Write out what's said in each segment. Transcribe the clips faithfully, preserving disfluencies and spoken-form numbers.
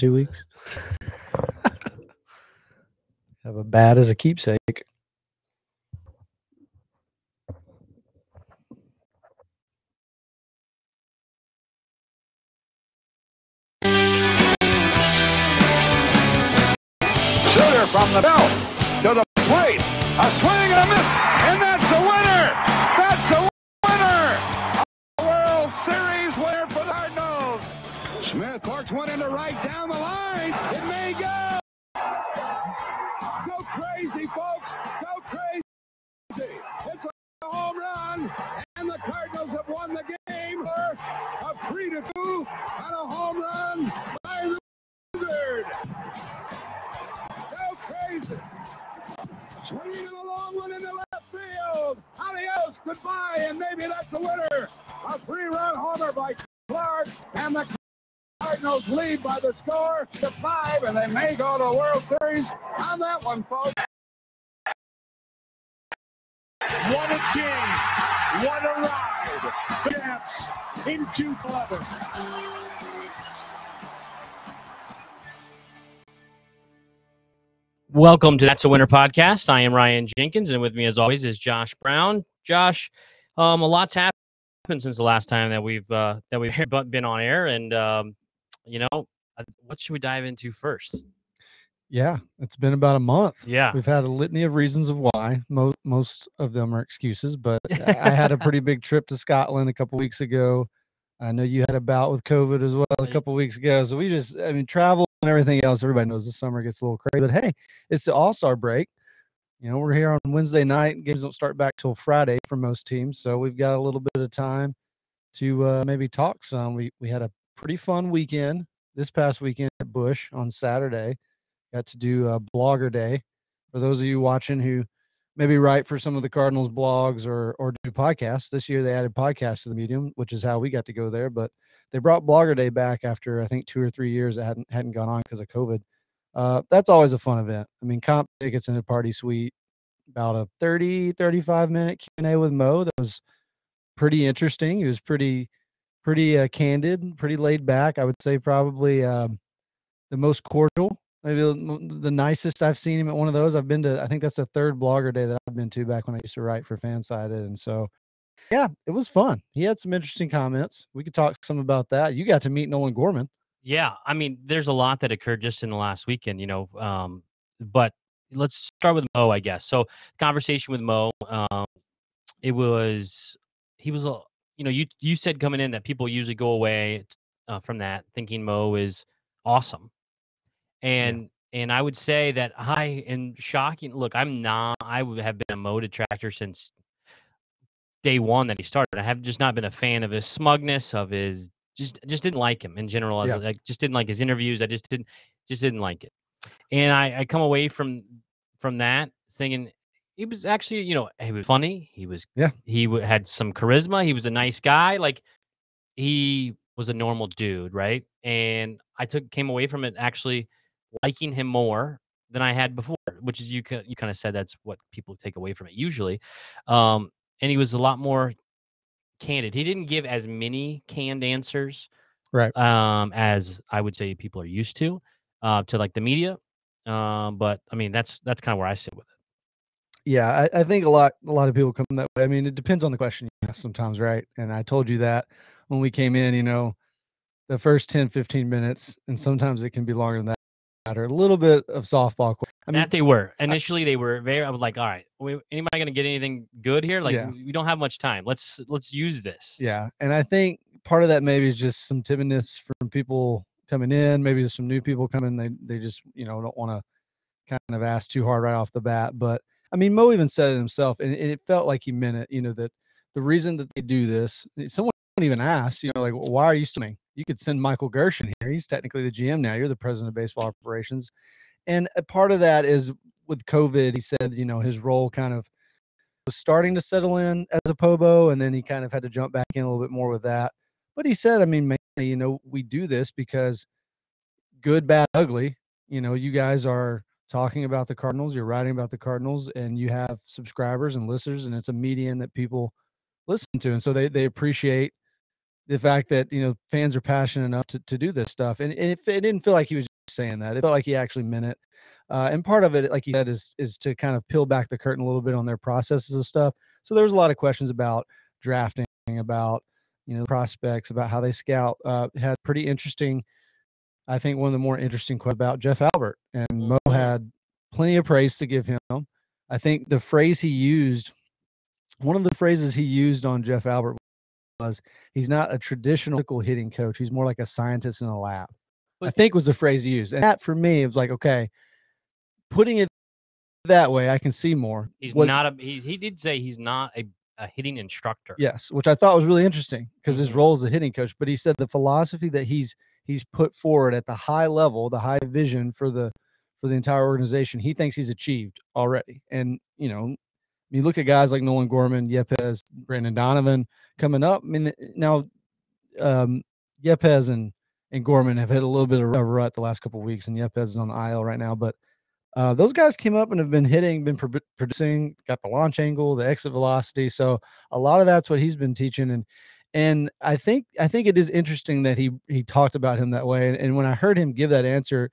two weeks. Have a bat as a keepsake. Shooter from the belt to the plate. A swing and a miss. And that's the winner. That's the winner. A World Series winner for the Cardinals. Smith parks one into right down the line. It may go. Go crazy, folks. Go crazy. It's a home run. And the Cardinals have won the game. A three to two on a home run by the Wizard. Go crazy. Swinging a long one in the left field. Adios, goodbye, and maybe that's the winner. A three-run homer by Clark, and the Cardinals lead by the score to five, and they may go to the World Series on that one, folks. What a team! What a ride! Caps into clever. Welcome to That's a Winner podcast. I am Ryan Jenkins, and with me as always is Josh Brown. Josh, um, a lot's happened since the last time that we've uh, that we've been on air, and um, you know, what should we dive into first? Yeah, it's been about a month. Yeah, we've had a litany of reasons of why. Most most of them are excuses, but I had a pretty big trip to Scotland a couple weeks ago. I know you had a bout with COVID as well a couple weeks ago, so we just, I mean, travel and everything else, everybody knows the summer gets a little crazy, but hey, it's the All-Star break. You know, we're here on Wednesday night. Games don't start back till Friday for most teams, so we've got a little bit of time to uh, maybe talk some. We we had a pretty fun weekend this past weekend at Busch on Saturday. Got to do a blogger day. For those of you watching who maybe write for some of the Cardinals blogs or or do podcasts, this year they added podcasts to the medium, which is how we got to go there, but they brought Blogger Day back after, I think, two or three years that hadn't hadn't gone on because of COVID. Uh, that's always a fun event. I mean, comp tickets in a party suite, about a thirty, thirty-five minute Q and A with Mo. That was pretty interesting. He was pretty, pretty uh, candid, pretty laid back. I would say probably um, the most cordial, maybe the, the nicest I've seen him at one of those. I've been to, I think that's the third Blogger Day that I've been to back when I used to write for Fansided. And so, yeah, it was fun. He had some interesting comments. We could talk some about that. You got to meet Nolan Gorman. Yeah, I mean, there's a lot that occurred just in the last weekend, you know. Um, but let's start with Mo, I guess. So, conversation with Mo. Um, it was he was, you know, you you said coming in that people usually go away uh, from that thinking Mo is awesome, and yeah. and I would say that I and shocking. Look, I'm not. I would have been a Mo detractor since day one that he started. I have just not been a fan of his smugness, of his just just didn't like him in general. I yeah. like, just didn't like his interviews. I just didn't just didn't like it. And I, I come away from from that thinking he was actually, you know, he was funny. He was yeah. He w- had some charisma. He was a nice guy. Like, he was a normal dude, right? And I took came away from it actually liking him more than I had before, which is you ca- you kind of said that's what people take away from it usually. Um, And he was a lot more candid. He didn't give as many canned answers, right? Um, as I would say people are used to, uh, to like the media. Um, but I mean, that's that's kind of where I sit with it. Yeah, I, I think a lot a lot of people come that way. I mean, it depends on the question you ask sometimes, right? And I told you that when we came in, you know, the first ten, fifteen minutes, and sometimes it can be longer than that. Or a little bit of softball. I mean, that they were initially I, they were very. I was like, all right, anybody going to get anything good here? Like, yeah. we don't have much time. Let's let's use this. Yeah, and I think part of that maybe is just some timidness from people coming in. Maybe there's some new people coming. They they just you know don't want to kind of ask too hard right off the bat. But I mean, Mo even said it himself, and it, it felt like he meant it. You know that the reason that they do this, someone even asked, you know, like, well, why are you swimming? You could send Michael Girsch in here. He's technically the G M now. You're the president of baseball operations. And a part of that is with COVID, he said, you know, his role kind of was starting to settle in as a P O B O, and then he kind of had to jump back in a little bit more with that. But he said, I mean, mainly, you know, we do this because good, bad, ugly, you know, you guys are talking about the Cardinals, you're writing about the Cardinals, and you have subscribers and listeners, and it's a medium that people listen to. And so they they appreciate the fact that, you know, fans are passionate enough to, to do this stuff. And, and it, it didn't feel like he was saying that. It felt like he actually meant it. Uh, and part of it, like he said, is is to kind of peel back the curtain a little bit on their processes and stuff. So there was a lot of questions about drafting, about, you know, prospects, about how they scout. Uh, had pretty interesting, I think one of the more interesting questions about Jeff Albert. And Mo had plenty of praise to give him. I think the phrase he used, one of the phrases he used on Jeff Albert was, he's not a traditional hitting coach. He's more like a scientist in a lab, I think was the phrase he used. And that for me, it was like, okay, putting it that way, I can see more. He's what, not a, he, he did say he's not a, a hitting instructor. Yes. Which I thought was really interesting because his role is a hitting coach, but he said the philosophy that he's, he's put forward at the high level, the high vision for the, for the entire organization, he thinks he's achieved already. And, you know, you look at guys like Nolan Gorman, Yepez, Brendan Donovan coming up. I mean, now um, Yepez and, and Gorman have hit a little bit of a rut the last couple of weeks, and Yepez is on the I L right now. But uh, those guys came up and have been hitting, been pro- producing, got the launch angle, the exit velocity. So a lot of that's what he's been teaching. And and I think I think it is interesting that he he talked about him that way. And, and when I heard him give that answer,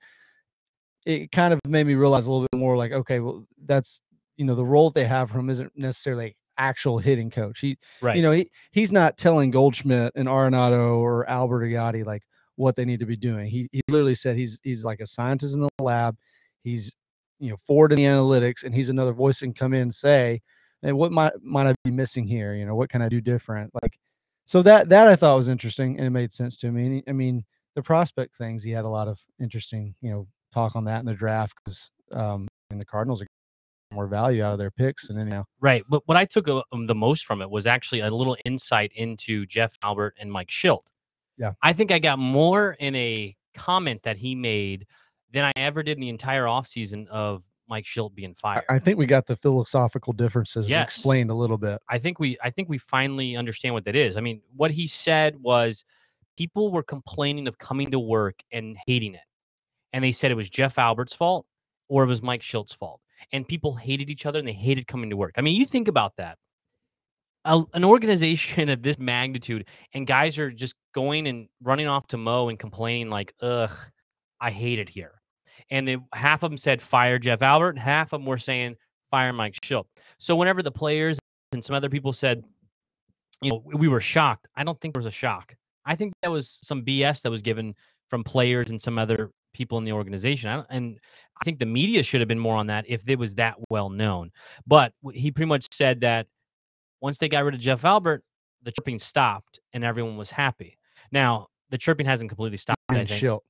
it kind of made me realize a little bit more like, okay, well, that's, you know, the role they have for him isn't necessarily actual hitting coach. He, right. you know, he, he's not telling Goldschmidt and Arenado or Albert or Yadi like what they need to be doing. He he literally said he's, he's like a scientist in the lab. He's, you know, forward in the analytics, and he's another voice that can come in and say, and hey, what might, might I be missing here? You know, what can I do different? Like, so that, that I thought was interesting, and it made sense to me. And he, I mean, the prospect things, he had a lot of interesting, you know, talk on that in the draft, because um, and the Cardinals are more value out of their picks and anyhow. Right. But what I took the most from it was actually a little insight into Jeff Albert and Mike Shildt. Yeah. I think I got more in a comment that he made than I ever did in the entire offseason of Mike Shildt being fired. I think we got the philosophical differences yes. explained a little bit. I think we I think we finally understand what that is. I mean, what he said was people were complaining of coming to work and hating it. And they said it was Jeff Albert's fault or it was Mike Shilt's fault. And people hated each other, and they hated coming to work. I mean, you think about that. A, an organization of this magnitude, and guys are just going and running off to Mo and complaining like, ugh, I hate it here. And they, half of them said, fire Jeff Albert, and half of them were saying, fire Mike Shildt. So whenever the players and some other people said, you know, we were shocked, I don't think there was a shock. I think that was some B S that was given from players and some other people in the organization. I don't, and I think the media should have been more on that if it was that well known. But he pretty much said that once they got rid of Jeff Albert, the chirping stopped and everyone was happy. Now, the chirping hasn't completely stopped. I think. Shildt.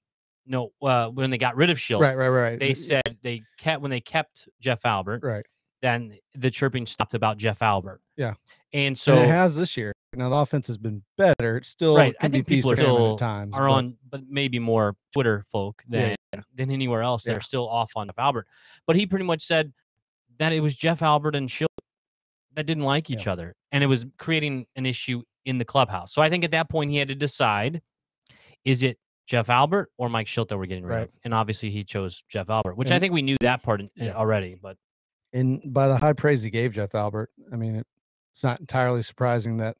No, uh, when they got rid of Shildt. Right, right, right. They said they kept, when they kept Jeff Albert, right. then the chirping stopped about Jeff Albert. Yeah. And so and it has this year. Now, the offense has been better. It's still right. I think people are still times, are but. on, but maybe more Twitter folk than, yeah. than anywhere else. Yeah. They're still off on Albert. But he pretty much said that it was Jeff Albert and Shildt that didn't like each yeah. other, and it was creating an issue in the clubhouse. So I think at that point he had to decide, is it Jeff Albert or Mike Shildt that we're getting rid right. of? And obviously he chose Jeff Albert, which and, I think we knew that part yeah. already. But and by the high praise he gave Jeff Albert, I mean, it, it's not entirely surprising that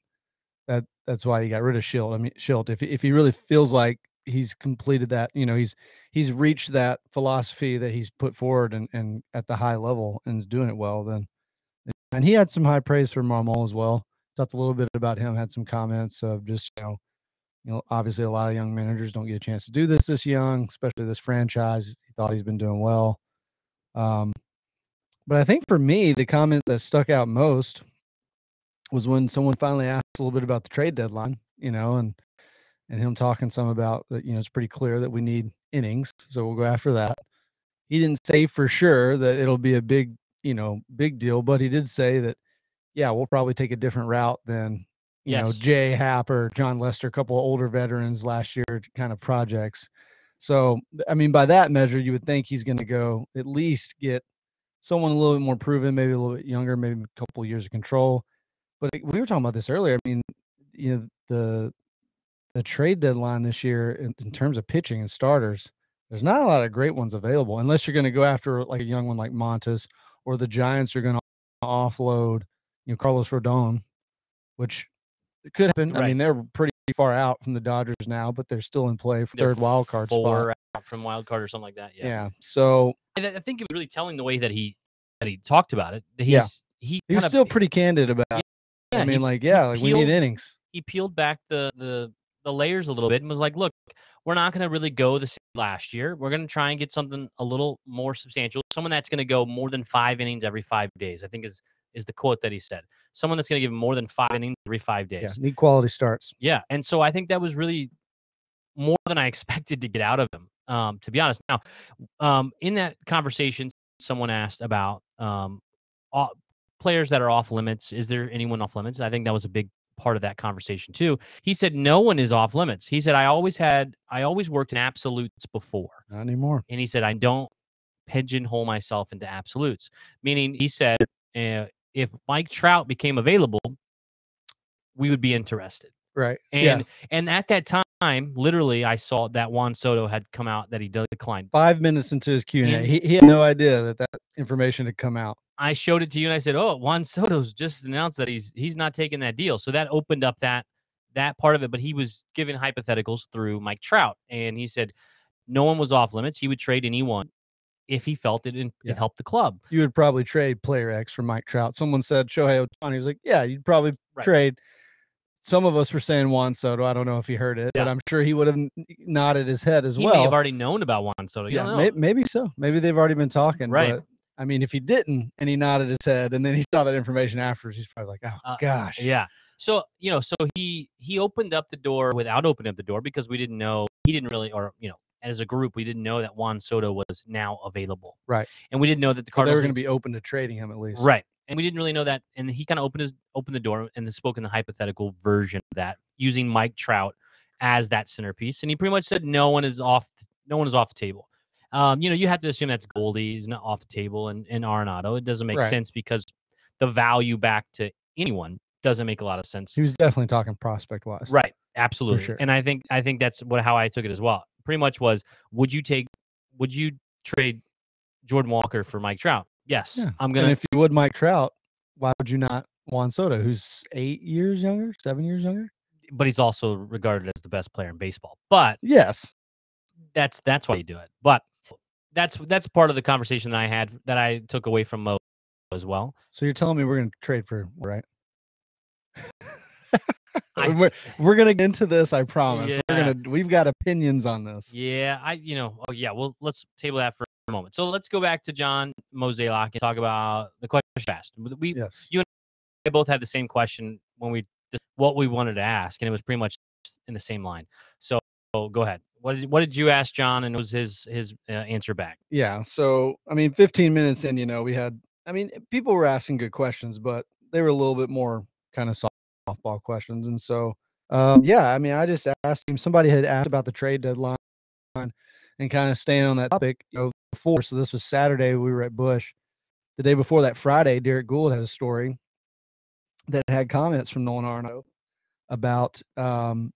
That that's why he got rid of Shildt. I mean, Shildt, if if he really feels like he's completed that, you know, he's he's reached that philosophy that he's put forward and, and at the high level and is doing it well, then. And he had some high praise for Marmol as well. Talked a little bit about him. Had some comments of just, you know, you know, obviously a lot of young managers don't get a chance to do this this young, especially this franchise. He thought he's been doing well. Um, but I think for me, the comment that stuck out most was when someone finally asked a little bit about the trade deadline, you know, and and him talking some about that, you know, it's pretty clear that we need innings, so we'll go after that. He didn't say for sure that it'll be a big, you know, big deal, but he did say that, yeah, we'll probably take a different route than, you yes. know, Jay Happ or John Lester, a couple of older veterans last year kind of projects. So, I mean, by that measure, you would think he's going to go at least get someone a little bit more proven, maybe a little bit younger, maybe a couple of years of control. But we were talking about this earlier. I mean, you know, the the trade deadline this year in, in terms of pitching and starters, there's not a lot of great ones available unless you're going to go after like a young one like Montas, or the Giants are going to offload, you know, Carlos Rodon, which it could happen. Right. I mean, they're pretty far out from the Dodgers now, but they're still in play for they're third wild card four spot. Out from wild card or something like that. Yeah. Yeah. So and I think it was really telling the way that he that he talked about it. That he's, yeah. He he was still pretty candid about yeah, it. I yeah, mean, he, like, yeah, like peeled, we need innings. He peeled back the the the layers a little bit and was like, look, we're not going to really go the same last year. We're going to try and get something a little more substantial. Someone that's going to go more than five innings every five days, I think is is the quote that he said. Someone that's going to give more than five innings every five days. Yeah, need quality starts. Yeah, and so I think that was really more than I expected to get out of him, um, to be honest. Now, um, in that conversation, someone asked about um, all, players that are off limits. Is there anyone off limits? I think that was a big part of that conversation too. He said, no one is off limits. He said, I always had, I always worked in absolutes before. Not anymore. And he said, I don't pigeonhole myself into absolutes. Meaning he said, uh, if Mike Trout became available, we would be interested. Right. And, yeah. and at that time, literally I saw that Juan Soto had come out that he declined. Five minutes into his Q and A. And he, he had no idea that that information had come out. I showed it to you and I said, oh, Juan Soto's just announced that he's he's not taking that deal. So that opened up that that part of it. But he was giving hypotheticals through Mike Trout. And he said no one was off limits. He would trade anyone if he felt it and yeah. it helped the club. You would probably trade player X for Mike Trout. Someone said Shohei Ohtani. He was like, yeah, you'd probably right. trade. Some of us were saying Juan Soto. I don't know if he heard it, yeah. but I'm sure he would have nodded his head as he well. He may have already known about Juan Soto. You yeah, may, maybe so. Maybe they've already been talking. Right. But I mean, if he didn't and he nodded his head and then he saw that information afterwards, he's probably like, oh, uh, gosh. Yeah. So, you know, so he he opened up the door without opening up the door because we didn't know. He didn't really, or, you know, as a group, we didn't know that Juan Soto was now available. Right. And we didn't know that the Cardinals. Well, they were going to be open to trading him at least. Right. And we didn't really know that. And he kind of opened his opened the door and spoke in the hypothetical version of that using Mike Trout as that centerpiece. And he pretty much said no one is off. No one is off the table. Um, you know, you have to assume that's Goldie is not off the table and, and Arenado. It doesn't make right. sense because the value back to anyone doesn't make a lot of sense. He was definitely talking prospect wise. Right. Absolutely. Sure. And I think I think that's what how I took it as well. Pretty much was would you take would you trade Jordan Walker for Mike Trout? Yes. Yeah. I'm gonna and if you would Mike Trout, why would you not Juan Soto, who's eight years younger, seven years younger? But he's also regarded as the best player in baseball. But yes. That's that's why you do it. But That's that's part of the conversation that I had that I took away from Mo as well. So you're telling me we're going to trade for, right? I, we're we're going to get into this, I promise. Yeah. We're gonna we've got opinions on this. Yeah, I you know oh yeah. Well, let's table that for a moment. So let's go back to John Mozeliak and talk about the question asked. We yes. you and I both had the same question when we what we wanted to ask, and it was pretty much in the same line. So go ahead. What did, what did you ask John, and was his his uh, answer back? Yeah, so, I mean, fifteen minutes in, you know, we had, I mean, people were asking good questions, but they were a little bit more kind of softball questions. And so, um, yeah, I mean, I just asked him, somebody had asked about the trade deadline and kind of staying on that topic, you know, before. So this was Saturday, we were at Bush. The day before that Friday, Derek Gould had a story that had comments from Nolan Arenado about, um,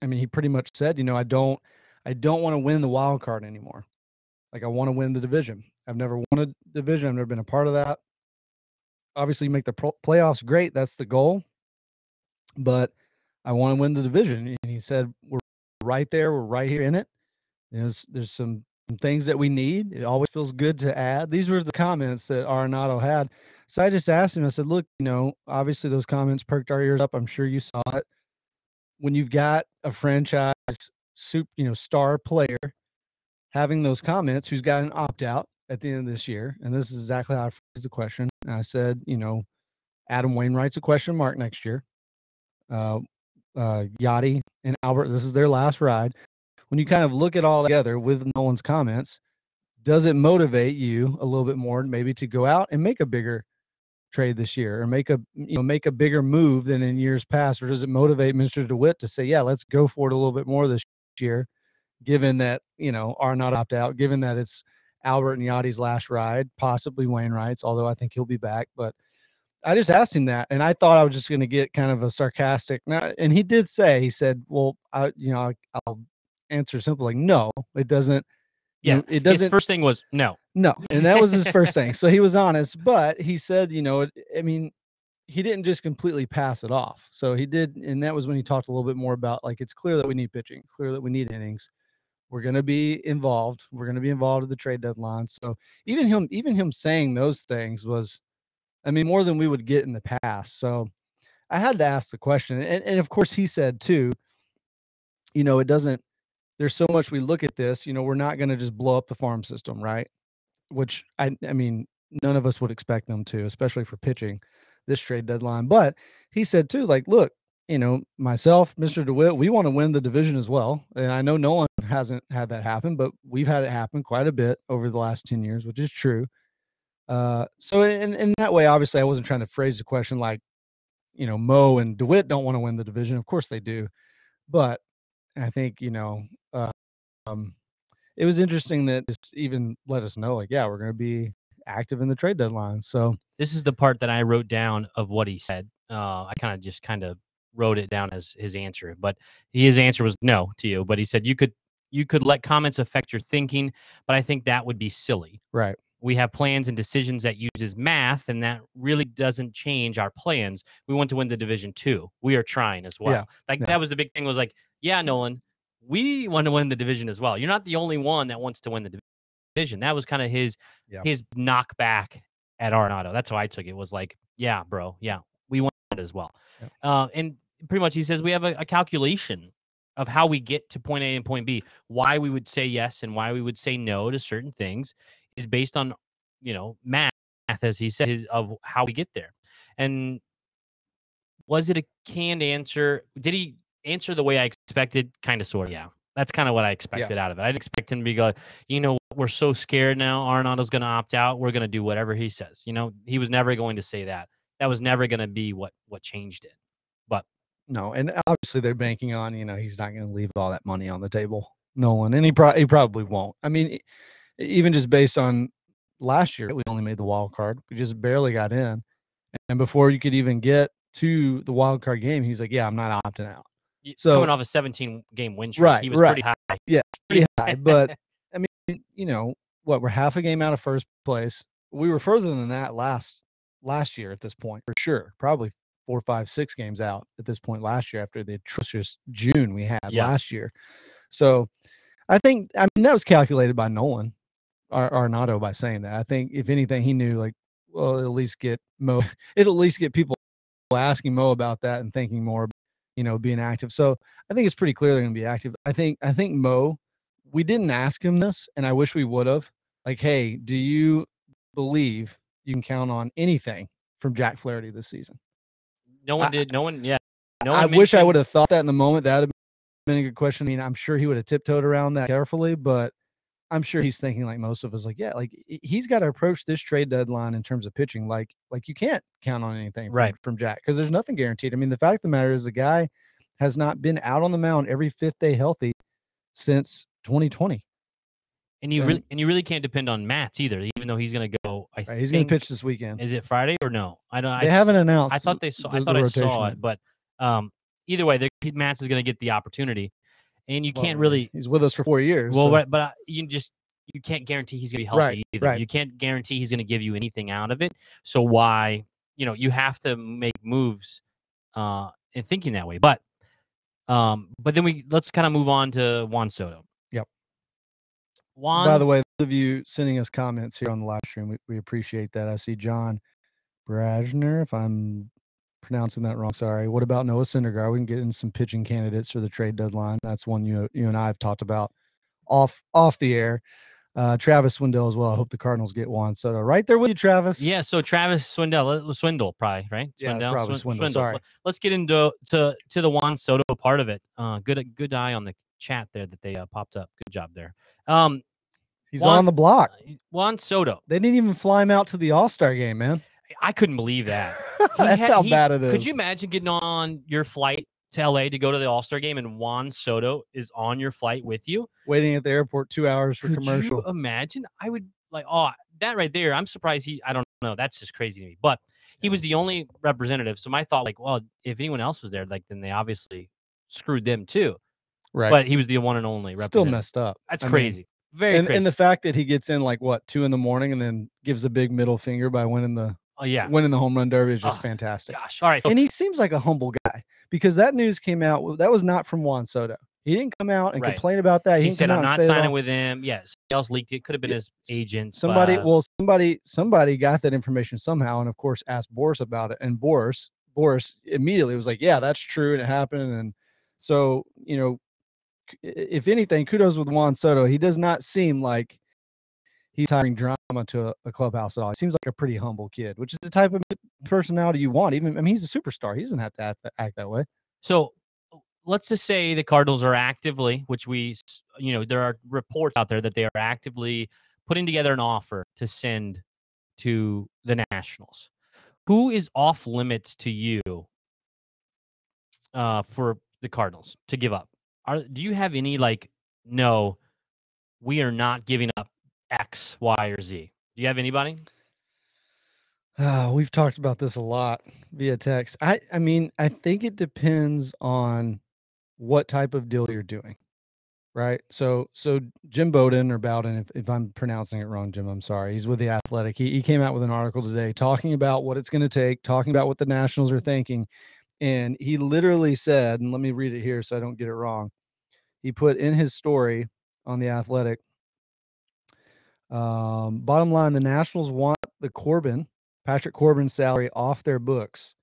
I mean, he pretty much said, you know, I don't, I don't want to win the wild card anymore. Like, I want to win the division. I've never won a division. I've never been a part of that. Obviously, make the pro- playoffs great. That's the goal. But I want to win the division. And he said, we're right there. We're right here in it. There's, there's some, some things that we need. It always feels good to add. These were the comments that Arenado had. So I just asked him, I said, look, you know, obviously those comments perked our ears up. I'm sure you saw it. When you've got a franchise super, you know, star player having those comments, who's got an opt-out at the end of this year. And this is exactly how I phrased the question. And I said, you know, Adam Wainwright's a question mark next year. Uh, uh, Yadi and Albert, this is their last ride. When you kind of look at all together with Nolan's comments, does it motivate you a little bit more maybe to go out and make a bigger trade this year or make a, you know, make a bigger move than in years past? Or does it motivate Mister DeWitt to say, yeah, let's go for it a little bit more this year, given that, you know, are not opt out, given that it's Albert and Yadi's last ride, possibly Wainwright's, although I think he'll be back. But I just asked him that, and I thought I was just going to get kind of a sarcastic. And he did say, he said, well, I, you know, I'll answer simply like, no, it doesn't. Yeah, it doesn't. His first thing was no, no, and that was his first thing. So he was honest, but he said, you know, I mean, he didn't just completely pass it off. So he did, and that was when he talked a little bit more about, like, it's clear that we need pitching, clear that we need innings. We're going to be involved. We're going to be involved at the trade deadline. So even him, even him saying those things was, I mean, more than we would get in the past. So I had to ask the question. And, and of course he said too, you know, it doesn't, there's so much we look at this, you know, we're not going to just blow up the farm system, right? Which I, I mean, none of us would expect them to, especially for pitching this trade deadline. But he said too, like, look, you know, myself, Mister DeWitt, we want to win the division as well. And I know Nolan hasn't had that happen, but we've had it happen quite a bit over the last ten years, which is true. Uh, so in, in that way, obviously I wasn't trying to phrase the question like, you know, Mo and DeWitt don't want to win the division. Of course they do. But I think, you know, uh, um, it was interesting that it's even let us know, like, yeah, we're going to be active in the trade deadline. So this is the part that I wrote down of what he said. Uh, I kind of just kind of wrote it down as his answer, but his answer was no to you. But he said, you could, you could let comments affect your thinking, but I think that would be silly. Right. We have plans and decisions that uses math, and that really doesn't change our plans. We want to win the division too. We are trying as well. Yeah. Like yeah. That was the big thing was like, yeah, Nolan, we want to win the division as well. You're not the only one that wants to win the division. That was kind of his yeah. his knockback at Arenado. That's how I took it. Was like, yeah, bro, yeah, we want it as well. Yeah. Uh, and pretty much he says we have a, a calculation of how we get to point A and point B. Why we would say yes and why we would say no to certain things is based on, you know, math, as he said, is of how we get there. And was it a canned answer? Did he answer the way I expected? Kind of, sort of, yeah. That's kind of what I expected yeah. out of it. I didn't expect him to be like, you know, we're so scared now. Arenado's going to opt out. We're going to do whatever he says. You know, he was never going to say that. That was never going to be what what changed it. But no, and obviously they're banking on, you know, he's not going to leave all that money on the table, Nolan, and he, pro- he probably won't. I mean, it, even just based on last year, we only made the wild card. We just barely got in, and before you could even get to the wild card game, he's like, "Yeah, I'm not opting out." So coming off a seventeen game win streak, right, he was right. pretty high. Yeah, pretty high. But I mean, you know what? We're half a game out of first place. We were further than that last last year at this point, for sure. Probably four, five, six games out at this point last year after the atrocious June we had yeah. last year. So I think I mean that was calculated by Nolan Arenado by saying that. I think if anything, he knew like, well, it'll at least get Mo. It'll at least get people asking Mo about that and thinking more about, you know, being active. So I think it's pretty clear they're going to be active. I think, I think Mo, we didn't ask him this, and I wish we would have. Like, hey, do you believe you can count on anything from Jack Flaherty this season? No one I, did. No one. Yeah. No one I wish I would have thought that in the moment. That would have been a good question. I mean, I'm sure he would have tiptoed around that carefully, but I'm sure he's thinking like most of us, like, yeah, like he's got to approach this trade deadline in terms of pitching. Like, like you can't count on anything from, right. from Jack because there's nothing guaranteed. I mean, the fact of the matter is the guy has not been out on the mound every fifth day healthy since twenty twenty. And you and, really, and you really can't depend on Matt either, even though he's going to go, I right, think he's going to pitch this weekend. Is it Friday or no? I don't, they I, haven't announced. I thought they saw, the, I thought I saw it, but um, either way, Matt's is going to get the opportunity. And you well, can't really. He's with us for four years. Well, so. right, but you just you can't guarantee he's gonna be healthy right, either. Right. You can't guarantee he's gonna give you anything out of it. So why, you know, you have to make moves, uh, in thinking that way. But, um, but then we let's kind of move on to Juan Soto. Yep. Juan. By the way, those of you sending us comments here on the live stream, we, we appreciate that. I see John Brajner, if I'm pronouncing that wrong, sorry. What about Noah Syndergaard? We can get in some pitching candidates for the trade deadline. That's one you you and I have talked about off off the air. Uh, Travis Swindell as well. I hope the Cardinals get Juan Soto. Right there with you, Travis. Yeah. So Travis Swindell, Swindell probably right. Swindell, yeah, probably Swindell. Swindell. Sorry. Let's get into to to the Juan Soto part of it. Uh, good good eye on the chat there that they uh, popped up. Good job there. Um, he's Juan, on the block. Juan Soto. They didn't even fly him out to the All-Star game, man. I couldn't believe that. That's had, how he, bad it is. Could you imagine getting on your flight to L A to go to the All-Star game and Juan Soto is on your flight with you? Waiting at the airport two hours for could commercial. Could you imagine? I would like, oh, that right there. I'm surprised he, I don't know. That's just crazy to me. But he was the only representative. So my thought, like, well, if anyone else was there, like, then they obviously screwed them too. Right. But he was the one and only representative. Still messed up. That's I crazy. Mean, Very and, crazy. And the fact that he gets in like, what, two in the morning and then gives a big middle finger by winning the Oh yeah, winning the home run derby is just oh, fantastic. Gosh, all right. And he seems like a humble guy because that news came out. That was not from Juan Soto. He didn't come out and right. complain about that. He, he said, "I'm not signing with him." Yes, yeah, else leaked it. Could have been yeah. his agent. Somebody, but... well, somebody, somebody got that information somehow, and of course, asked Boris about it. And Boris, Boris immediately was like, "Yeah, that's true, and it happened." And so, you know, if anything, kudos with Juan Soto. He does not seem like he's hiring drama to a, a clubhouse at all. He seems like a pretty humble kid, which is the type of personality you want. Even, I mean, he's a superstar. He doesn't have to act, act that way. So. Let's just say the Cardinals are actively, which we, you know, there are reports out there that they are actively putting together an offer to send to the Nationals. Who is off limits to you uh, for the Cardinals to give up? Are, do you have any, like, no, we are not giving up X, Y, or Z? Do you have anybody? Oh, we've talked about this a lot via text. I, I mean, I think it depends on what type of deal you're doing, right? So, so Jim Bowden or Bowden, if, if I'm pronouncing it wrong, Jim, I'm sorry. He's with The Athletic. He he came out with an article today talking about what it's going to take, talking about what the Nationals are thinking. And he literally said, and let me read it here so I don't get it wrong. He put in his story on The Athletic, um, bottom line, the Nationals want the Corbin, Patrick Corbin's salary off their books,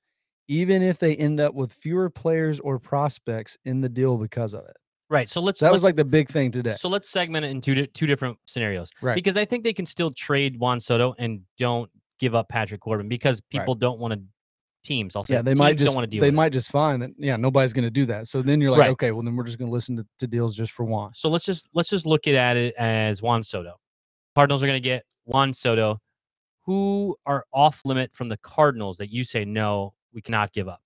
even if they end up with fewer players or prospects in the deal because of it. Right. So let's, that let's, was like the big thing today. So let's segment it in two, two different scenarios, right? Because I think they can still trade Juan Soto and don't give up Patrick Corbin because people right. don't want to teams. I'll say yeah, they might just, don't want to deal they with might it. just find that. Yeah. Nobody's going to do that. So then you're like, right. okay, well then we're just going to listen to, to deals just for Juan. So let's just, let's just look at it as Juan Soto. Cardinals are going to get Juan Soto. Who are off limit from the Cardinals that you say, no, we cannot give up?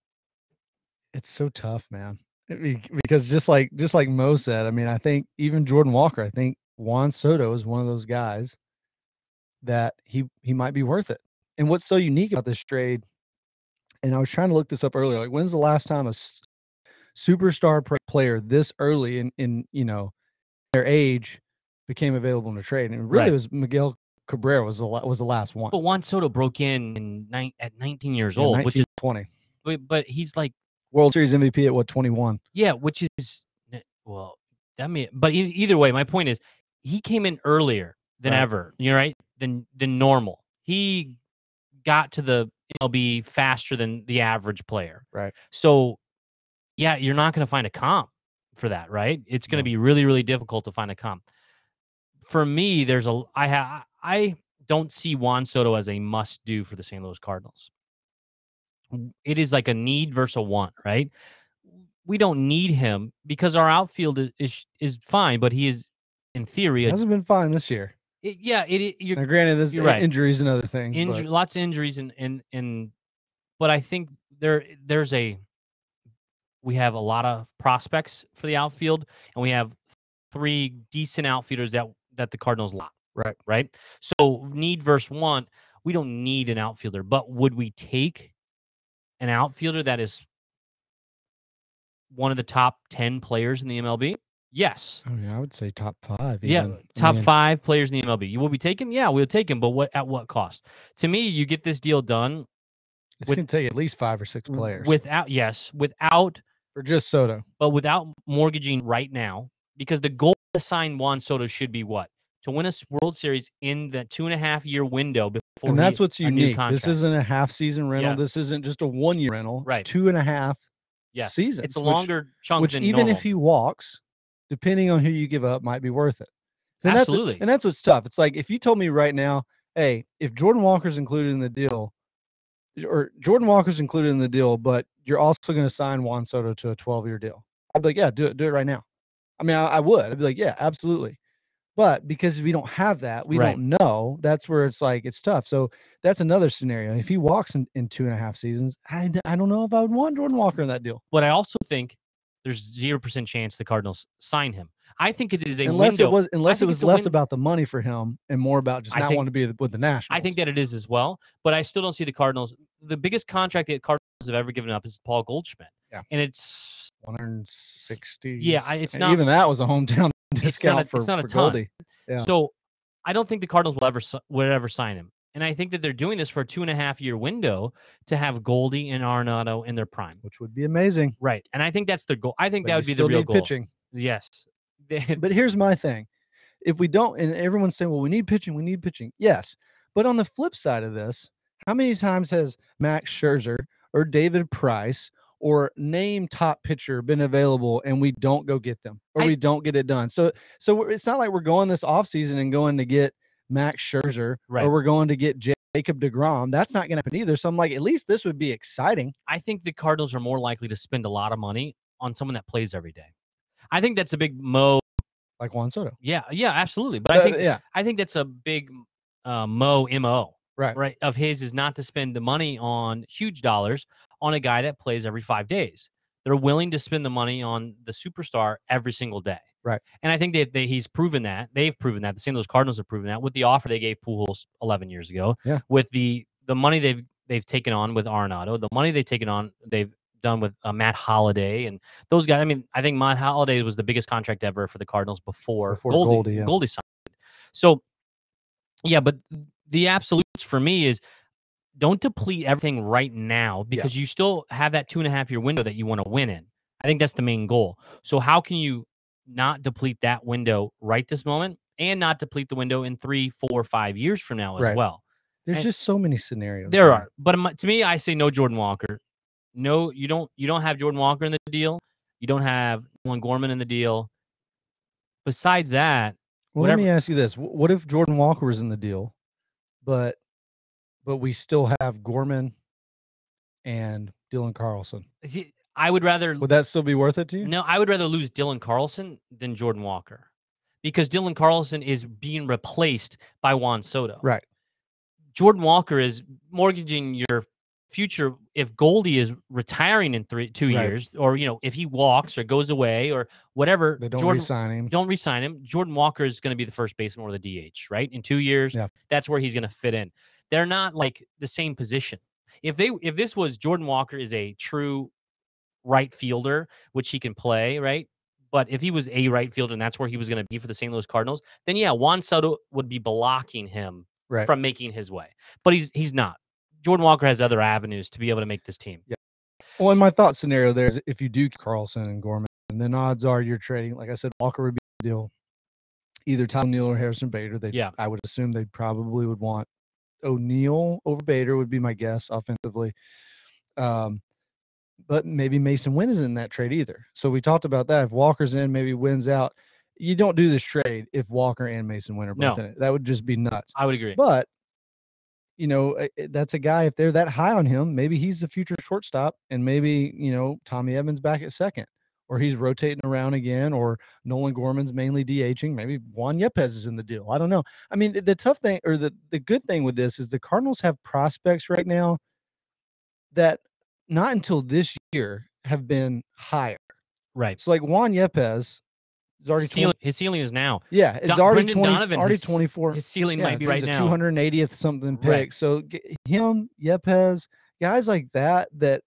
It's so tough, man. Because just like, just like Mo said, I mean, I think even Jordan Walker, I think Juan Soto is one of those guys that he, he might be worth it. And what's so unique about this trade, and I was trying to look this up earlier, like when's the last time a superstar player this early in, in, you know, their age became available in a trade? And it really right. was Miguel Cabrera was the was the last one. But Juan Soto broke in, in ni- at nineteen years yeah, old, nineteen, which is twenty. But he's like World Series M V P at what twenty-one. Yeah, which is well, that may. But either way, my point is he came in earlier than right. ever. You know, right? Than than normal. He got to the M L B faster than the average player. Right. So yeah, you're not going to find a comp for that, right? It's going to no. be really really difficult to find a comp. For me, there's a I have. I don't see Juan Soto as a must-do for the Saint Louis Cardinals. It is like a need versus a want, right? We don't need him because our outfield is is, is fine, but he is, in theory, hasn't been fine this year. It, yeah, it. it you're, now, granted, there's you're right. injuries and other things, Inju- lots of injuries, and and and. But I think there there's a we have a lot of prospects for the outfield, and we have three decent outfielders that that the Cardinals lock. Right. Right. So need versus want, we don't need an outfielder, but would we take an outfielder that is one of the top ten players in the M L B? Yes. Oh yeah, I would say top five. Even. Yeah. Top I mean, five players in the M L B. You will we take him? Yeah, we'll take him, but what at what cost? To me, you get this deal done. It's with, gonna take at least five or six players. Without yes, without or just Soto. But without mortgaging right now, because the goal to sign Juan Soto should be what? To win a World Series in the two and a half year window before, and that's he, what's unique. This isn't a half season rental. Yeah. This isn't just a one year rental. Right, it's two and a half yes. seasons. It's a longer which, chunk. Which than even normal. If he walks, depending on who you give up, might be worth it. And Absolutely, that's, and that's what's tough. It's like if you told me right now, hey, if Jordan Walker's included in the deal, or Jordan Walker's included in the deal, but you're also going to sign Juan Soto to a twelve year deal, I'd be like, yeah, do it, do it right now. I mean, I, I would. I'd be like, yeah, absolutely. But because we don't have that, we right. don't know. That's where it's like, it's tough. So that's another scenario. If he walks in, in two and a half seasons, I, I don't know if I would want Jordan Walker in that deal. But I also think there's zero percent chance the Cardinals sign him. I think it is a unless window. It was, unless it was less win- about the money for him and more about just I not think, wanting to be with the Nationals. I think that it is as well. But I still don't see the Cardinals. The biggest contract that Cardinals have ever given up is Paul Goldschmidt. Yeah. And it's one hundred sixty. Yeah, it's not. Even that was a hometown. Discount it's not a, for, it's not a for Goldie. Yeah. So I don't think the Cardinals will ever, will ever sign him. And I think that they're doing this for a two and a half year window to have Goldie and Arenado in their prime, which would be amazing, right? And I think that's the goal. I think but that would be the real goal. Pitching, yes. But here's my thing: if we don't, and everyone's saying, "Well, we need pitching, we need pitching," yes. But on the flip side of this, how many times has Max Scherzer or David Price or name top pitcher been available and we don't go get them or I, we don't get it done? So, so it's not like we're going this offseason and going to get Max Scherzer, right, or we're going to get Jacob DeGrom. That's not going to happen either. So I'm like, at least this would be exciting. I think the Cardinals are more likely to spend a lot of money on someone that plays every day. I think that's a big mo. Like Juan Soto. Yeah, yeah, absolutely. But uh, I think yeah. I think that's a big uh, mo, M O, right. right, of his is not to spend the money on huge dollars on a guy that plays every five days. They're willing to spend the money on the superstar every single day. Right. And I think that he's proven that. They've proven that. The Saint Louis Cardinals have proven that with the offer they gave Pujols eleven years ago, yeah. with the the money they've they've taken on with Arenado, the money they've taken on, they've done with uh, Matt Holliday and those guys. I mean, I think Matt Holliday was the biggest contract ever for the Cardinals before, before Goldie, Goldie, yeah. Goldie signed. So, yeah, but the absolutes for me is don't deplete everything right now because yeah. you still have that two and a half year window that you want to win in. I think that's the main goal. So how can you not deplete that window right this moment and not deplete the window in three, four, five years from now as right. well? There's and just so many scenarios. There right? are. But to me, I say no Jordan Walker. No, you don't you don't have Jordan Walker in the deal. You don't have Nolan Gorman in the deal. Besides that, well, whatever, let me ask you this. What if Jordan Walker was in the deal, but but we still have Gorman and Dylan Carlson? See, I would rather... Would that still be worth it to you? No, I would rather lose Dylan Carlson than Jordan Walker because Dylan Carlson is being replaced by Juan Soto. Right. Jordan Walker is mortgaging your future if Goldie is retiring in three two right. years, or you know, if he walks or goes away or whatever, they don't Jordan, resign him. Don't resign him. Jordan Walker is going to be the first baseman or the D H, right? In two years, yeah. that's where he's going to fit in. They're not like the same position. If they if this was Jordan Walker is a true right fielder, which he can play, right? But if he was a right fielder and that's where he was going to be for the Saint Louis Cardinals, then yeah, Juan Soto would be blocking him right. from making his way. But he's he's not. Jordan Walker has other avenues to be able to make this team. Yeah. Well, and my thought scenario there is if you do Carlson and Gorman, and then odds are you're trading, like I said, Walker would be the deal. Either Tyler O'Neill or Harrison Bader. They, yeah. I would assume they probably would want O'Neill over Bader would be my guess offensively. Um, but maybe Masyn Winn isn't in that trade either. So we talked about that. If Walker's in, maybe Winn's out. You don't do this trade if Walker and Masyn Winn are both no. in it. That would just be nuts. I would agree. But you know, that's a guy, if they're that high on him, maybe he's the future shortstop and maybe, you know, Tommy Edman's back at second or he's rotating around again or Nolan Gorman's mainly DHing. Maybe Juan Yepez is in the deal. I don't know. I mean, the, the tough thing or the, the good thing with this is the Cardinals have prospects right now that not until this year have been higher. Right. So like Juan Yepez is already ceiling, his ceiling is now. Yeah, it's Don, already Brendan twenty, Donovan, already his, twenty-four. His ceiling yeah, might be right now. Two hundred eightieth something pick. Right. So get him, Yepez, guys like that. That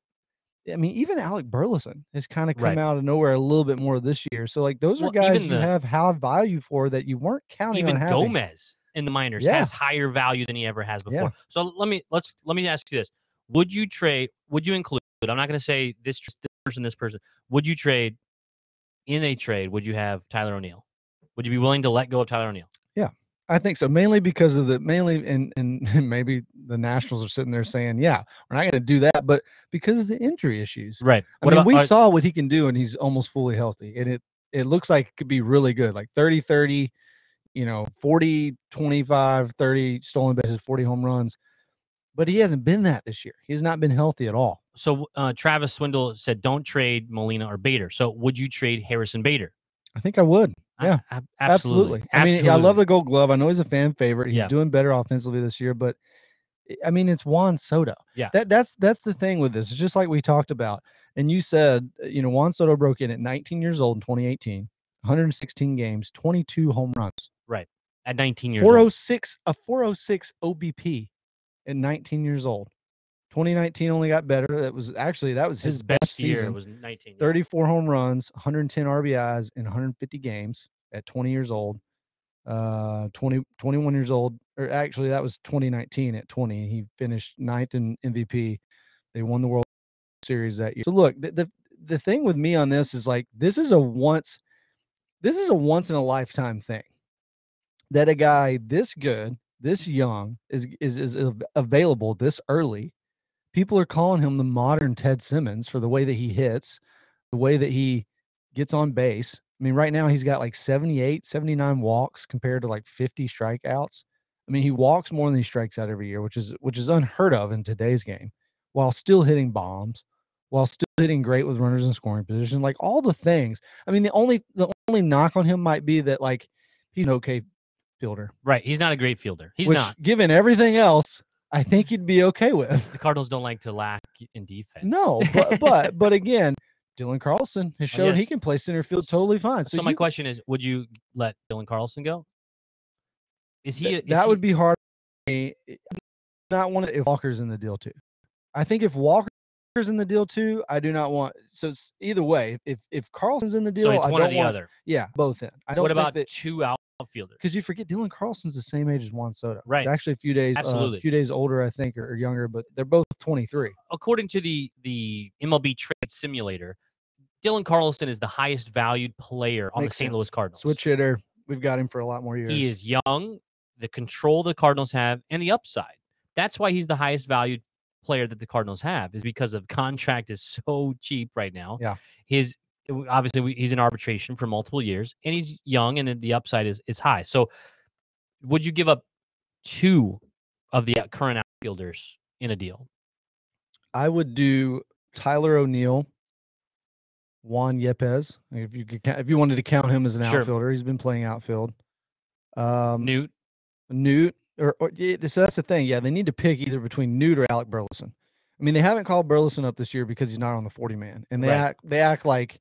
I mean, even Alec Burleson has kind of come right. out of nowhere a little bit more this year. So like those well, are guys you the, have high value for that you weren't counting even on having. Even Gomez in the minors yeah. has higher value than he ever has before. Yeah. So let me let's let me ask you this: Would you trade? Would you include? I'm not going to say this, this person, this person. Would you trade? In a trade, would you have Tyler O'Neill? Would you be willing to let go of Tyler O'Neill? Yeah, I think so. Mainly because of the mainly and and maybe the Nationals are sitting there saying, "Yeah, we're not going to do that," but because of the injury issues, right? I what mean, about, we are, saw what he can do, and he's almost fully healthy, and it it looks like it could be really good, like thirty thirty, you know, forty twenty-five thirty stolen bases, forty home runs. But he hasn't been that this year. He has not been healthy at all. So uh, Travis Swindell said, don't trade Molina or Bader. So would you trade Harrison Bader? I think I would. Yeah, I, I, absolutely. absolutely. I mean, absolutely. I love the Gold Glove. I know he's a fan favorite. He's yeah. doing better offensively this year. But, I mean, it's Juan Soto. Yeah. That, that's that's the thing with this. It's just like we talked about. And you said, you know, Juan Soto broke in at nineteen years old in twenty eighteen, one hundred sixteen games, twenty-two home runs. Right. At nineteen years four oh six, old. A four oh six O B P. At nineteen years old. twenty nineteen only got better. That was actually that was his, his best, best year. Season. It was nineteen. thirty-four home runs, one hundred ten R B Is in one hundred fifty games at twenty years old. Uh, twenty, twenty-one years old, or actually that was twenty nineteen at twenty. He finished ninth in M V P. They won the World Series that year. So look, the, the the thing with me on this is like, this is a once, this is a once in a lifetime thing that a guy this good, this young is, is, is available this early. People are calling him the modern Ted Simmons for the way that he hits, the way that he gets on base. I mean, right now he's got like seventy-eight, seventy-nine walks compared to like fifty strikeouts. I mean, he walks more than he strikes out every year, which is, which is unheard of in today's game, while still hitting bombs, while still hitting great with runners in scoring position, like all the things. I mean, the only, the only knock on him might be that like he's an okay fielder. Right. He's not a great fielder. He's which, not. Given everything else, I think he'd be okay with. The Cardinals don't like to lack in defense. No, but, but, but again, Dylan Carlson has shown oh, yes. he can play center field totally fine. So, so my you, question is, would you let Dylan Carlson go? Is he? Th- is that he, would be hard for me. Not want to, if Walker's in the deal too. I think if Walker's in the deal too, I do not want. So it's either way, if if Carlson's in the deal, so it's I one don't or the want, other. Yeah, both in. I don't. What about that, two outfielders? Because you forget Dylan Carlson's the same age as Juan Soto. Right. He's actually a few days, absolutely, uh, a few days older, I think, or, or younger, but they're both twenty-three. According to the the M L B Trade Simulator, Dylan Carlson is the highest valued player on Makes the Saint sense. Louis Cardinals. Switch hitter. We've got him for a lot more years. He is young, the control the Cardinals have, and the upside. That's why he's the highest valued player that the Cardinals have, is because of contract is so cheap right now. Yeah. His obviously he's in arbitration for multiple years, and he's young, and the upside is is high. So would you give up two of the current outfielders in a deal? I would do Tyler O'Neill, Juan Yepez, if you could, if you wanted to count him as an sure. outfielder. He's been playing outfield. Um, Newt, Newt, or, or so that's the thing. Yeah, they need to pick either between Newt or Alec Burleson. I mean, they haven't called Burleson up this year because he's not on the forty man, and they right. act they act like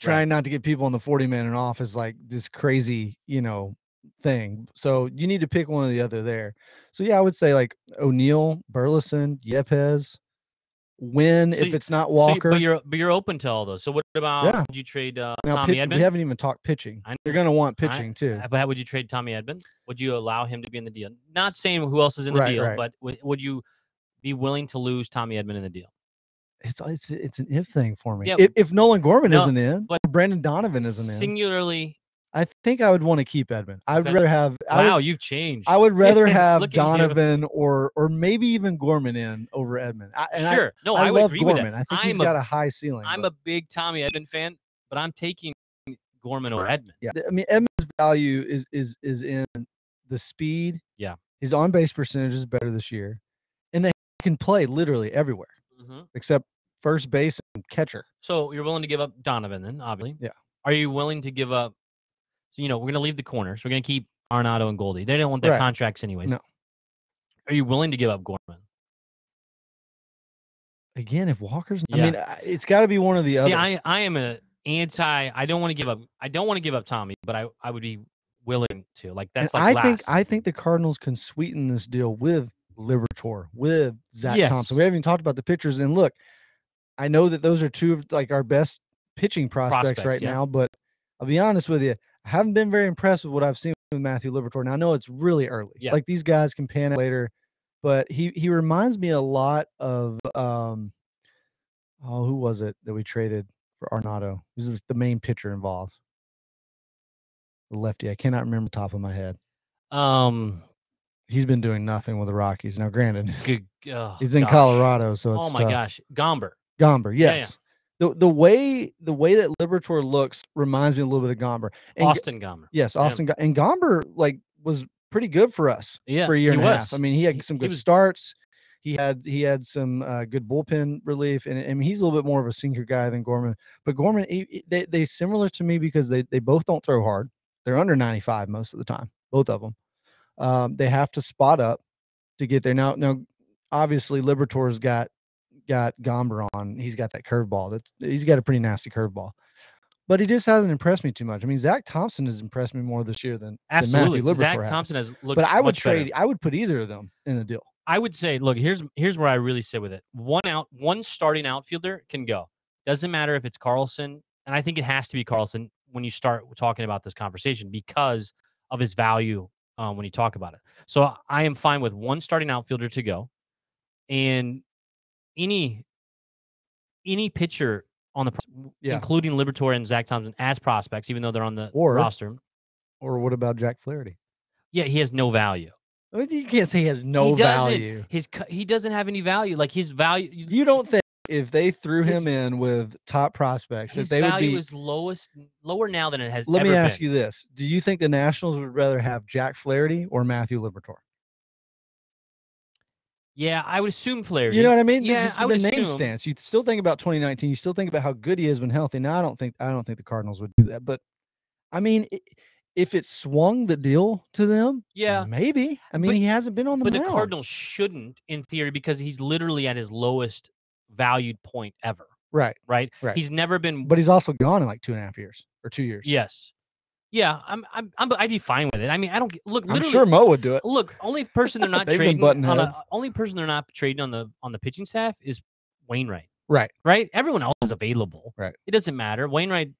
trying right. not to get people on the forty man and off is like this crazy, you know, thing. So you need to pick one or the other there. So yeah, I would say like O'Neill, Burleson, Yepez. Win so if it's not Walker, so you, but you're but you're open to all those. So what about yeah. would you trade uh, now, Tommy Edman? We haven't even talked pitching. They're going to want pitching I, too. But how would you trade Tommy Edman? Would you allow him to be in the deal? Not saying who else is in the right, deal, right. but w- would you be willing to lose Tommy Edman in the deal? It's it's it's an if thing for me. Yeah, if, if Nolan Gorman no, isn't in, but Brendan Donovan isn't in. Singularly, I think I would want to keep Edman. I'd okay. rather have. Wow, would, you've changed. I would rather have Donovan or or maybe even Gorman in over Edman. I, and sure, I, no, I, I love agree Gorman. With that. I think I'm he's a, got a high ceiling. I'm but. a big Tommy Edman fan, but I'm taking Gorman over Edman. Yeah, I mean Edman's value is is is in the speed. Yeah, his on base percentage is better this year, and they can play literally everywhere mm-hmm. except first base and catcher. So you're willing to give up Donovan then, obviously. Yeah. Are you willing to give up? So, you know, we're going to leave the corner. So, we're going to keep Arenado and Goldie. They don't want their right. contracts anyways. No. Are you willing to give up Gorman? Again, if Walker's... Yeah. I mean, it's got to be one or the See, other. See, I, I am an anti... I don't want to give up... I don't want to give up Tommy, but I, I would be willing to. Like, that's and like I last. Think, I think the Cardinals can sweeten this deal with Liberatore, with Zach yes. Thompson. We haven't even talked about the pitchers. And look, I know that those are two of, like, our best pitching prospects, prospects right yeah. now, but I'll be honest with you. I haven't been very impressed with what I've seen with Matthew Liberatore. Now, I know it's really early. Yeah. Like, these guys can pan out later. But he he reminds me a lot of, um, oh, who was it that we traded for Arenado? This is the main pitcher involved. The lefty. I cannot remember top of my head. Um, He's been doing nothing with the Rockies. Now, granted, good, oh, he's in gosh. Colorado, so it's Oh, my tough. gosh. Gomber. Gomber, yes. Yeah, yeah. The the way the way that Liberatore looks reminds me a little bit of Gomber. And Austin Gomber. Yes, Austin yeah. Go- and Gomber like was pretty good for us yeah, for a year and was. a half. I mean, he had some good he was, starts. He had he had some uh, good bullpen relief, and, and he's a little bit more of a sinker guy than Gorman. But Gorman, he, they they similar to me because they they both don't throw hard. They're under ninety-five most of the time, both of them. Um, they have to spot up to get there. Now now, obviously, Liberatore's got. got Gomber on. He's got that curveball. That's he's got a pretty nasty curveball, but he just hasn't impressed me too much. I mean, Zach Thompson has impressed me more this year than, than Matthew Liberatore. Zach has. Thompson has looked. But I would trade. Better. I would put either of them in the deal. I would say, look, here's here's where I really sit with it. One out, one starting outfielder can go. Doesn't matter if it's Carlson, and I think it has to be Carlson when you start talking about this conversation because of his value um, when you talk about it. So I am fine with one starting outfielder to go, and any any pitcher on the yeah. including Liberatore and Zach Thompson as prospects, even though they're on the or, roster. Or what about Jack Flaherty? Yeah, he has no value. You can't say he has no he value. His he doesn't have any value. Like his value. You don't think if they threw his, him in with top prospects, his that they value would be, is lowest, lower now than it has. Let ever me ask been. you this: do you think the Nationals would rather have Jack Flaherty or Matthew Liberatore? Yeah, I would assume Flaherty. You know what I mean? Yeah, just I would the name assume. stance. You still think about twenty nineteen. You still think about how good he is when healthy. Now I don't think I don't think the Cardinals would do that. But I mean. It, If it swung the deal to them, yeah, maybe. I mean, but, he hasn't been on the But mound. The Cardinals shouldn't, in theory, because he's literally at his lowest valued point ever. Right. Right? Right. He's never been... But he's also gone in like two and a half years or two years. Yes. Yeah, I'm, I'm, I'm, I'd be fine with it. I mean, I don't... Look, literally... I'm sure Mo would do it. Look, only person they're not trading... on a, only person they're not trading on the on the pitching staff is Wainwright. Right. Right? Everyone else is available. Right. It doesn't matter. Wainwright,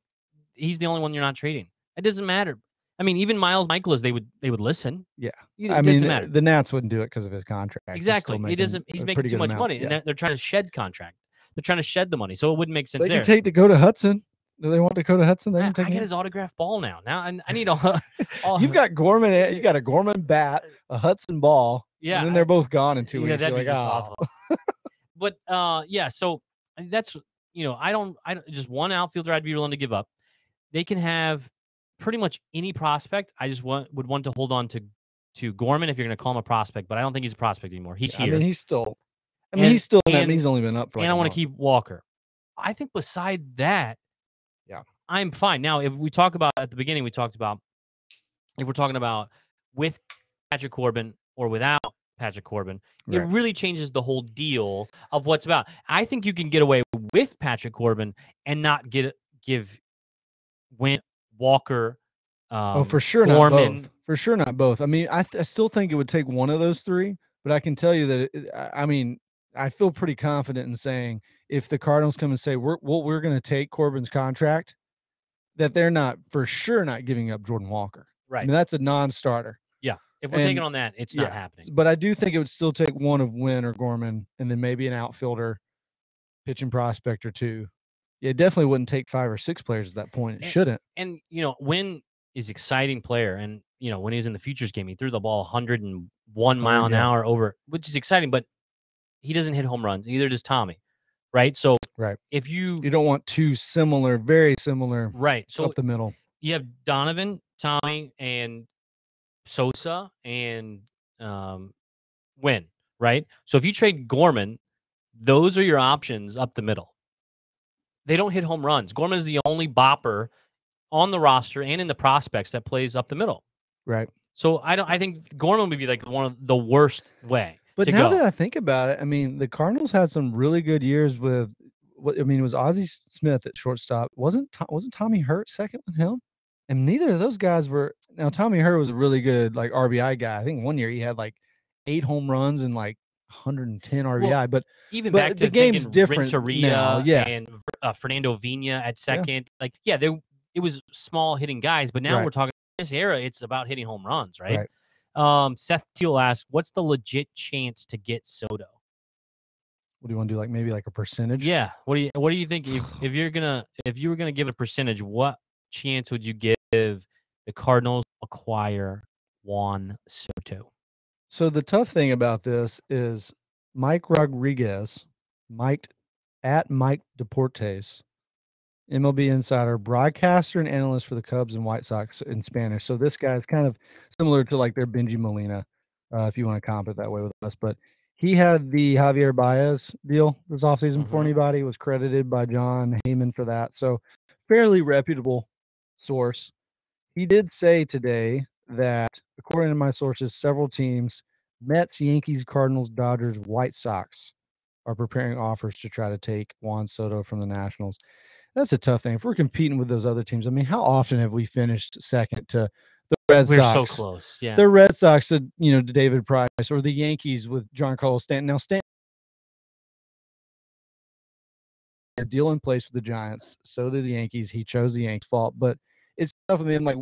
he's the only one you're not trading. It doesn't matter. I mean, even Miles Michaelis, they would they would listen. Yeah, it I mean, matter. the Nats wouldn't do it because of his contract. Exactly, he doesn't. He's making too much amount. money, yeah. and they're, they're trying to shed contract. They're trying to shed the money, so it wouldn't make sense. They there. can take Dakota Hudson. Do they want Dakota Hudson? They I, take I get his autographed ball now. Now I, I need all. all You've got Gorman. You got a Gorman bat, a Hudson ball. Yeah, and then they're both gone in two yeah, weeks. That'd You're be like, just oh. awful. But uh, yeah, so that's you know I don't I don't, just one outfielder I'd be willing to give up. They can have. Pretty much any prospect. I just want would want to hold on to to Gorman if you're going to call him a prospect, but I don't think he's a prospect anymore. He's yeah, here. I mean, he's still. I mean, and, he's still. And, I mean, he's only been up for. And like I want to keep Walker. I think beside that, yeah, I'm fine. Now, if we talk about at the beginning, we talked about if we're talking about with Patrick Corbin or without Patrick Corbin, right. It really changes the whole deal of what's about. I think you can get away with Patrick Corbin and not get give win. Walker, um, oh for sure Gorman. not both. For sure not both. I mean, I, th- I still think it would take one of those three, but I can tell you that. It, I mean, I feel pretty confident in saying if the Cardinals come and say we're well, we're going to take Corbin's contract, that they're not for sure not giving up Jordan Walker. Right, I mean, that's a non-starter. Yeah, if we're and, taking on that, it's yeah, not happening. But I do think it would still take one of Wynn or Gorman, and then maybe an outfielder, pitching prospect or two. Yeah, it definitely wouldn't take five or six players at that point. It and, shouldn't. And, you know, Wynn is an exciting player. And, you know, when he was in the Futures game, he threw the ball one hundred one mile oh, yeah. an hour over, which is exciting, but he doesn't hit home runs. Neither does Tommy, right? So right. if you... You don't want two similar, very similar right. so up the middle. You have Donovan, Tommy, and Sosa, and um, Wynn, right? So if you trade Gorman, those are your options up the middle. They don't hit home runs. Gorman is the only bopper on the roster and in the prospects that plays up the middle. Right. So I don't. I think Gorman would be like one of the worst way. But to now go. that I think about it, I mean, the Cardinals had some really good years with. What I mean it was Ozzie Smith at shortstop. wasn't Wasn't Tommy Hurt second with him? And neither of those guys were. Now Tommy Hurt was a really good like R B I guy. I think one year he had like eight home runs and like. one hundred ten R B I, well, but even but back to the game's different now, yeah. and uh, Fernando Vina at second, yeah. like yeah, they it was small hitting guys, but now right. we're talking this era. It's about hitting home runs, right? right? Um, Seth Teal asked, "What's the legit chance to get Soto? What do you want to do? Like maybe like a percentage? Yeah. What do you What do you think if, if you're gonna if you were gonna give a percentage? What chance would you give the Cardinals acquire Juan Soto?" So the tough thing about this is Mike Rodriguez, Mike at Mike Deportes, M L B insider, broadcaster and analyst for the Cubs and White Sox in Spanish. So this guy is kind of similar to like their Benji Molina, uh, if you want to comp it that way with us. But he had the Javier Baez deal this offseason before anybody was credited by John Heyman for that. So fairly reputable source. He did say today that, according to my sources, several teams, Mets, Yankees, Cardinals, Dodgers, White Sox, are preparing offers to try to take Juan Soto from the Nationals. That's a tough thing. If we're competing with those other teams, I mean, how often have we finished second to the Red we're Sox? We're so close, yeah. The Red Sox, to, you know, to David Price, or the Yankees with Giancarlo Stanton. Now, Stanton a deal in place for the Giants, so did the Yankees. He chose the Yankees' fault, but it's tough. I mean, like,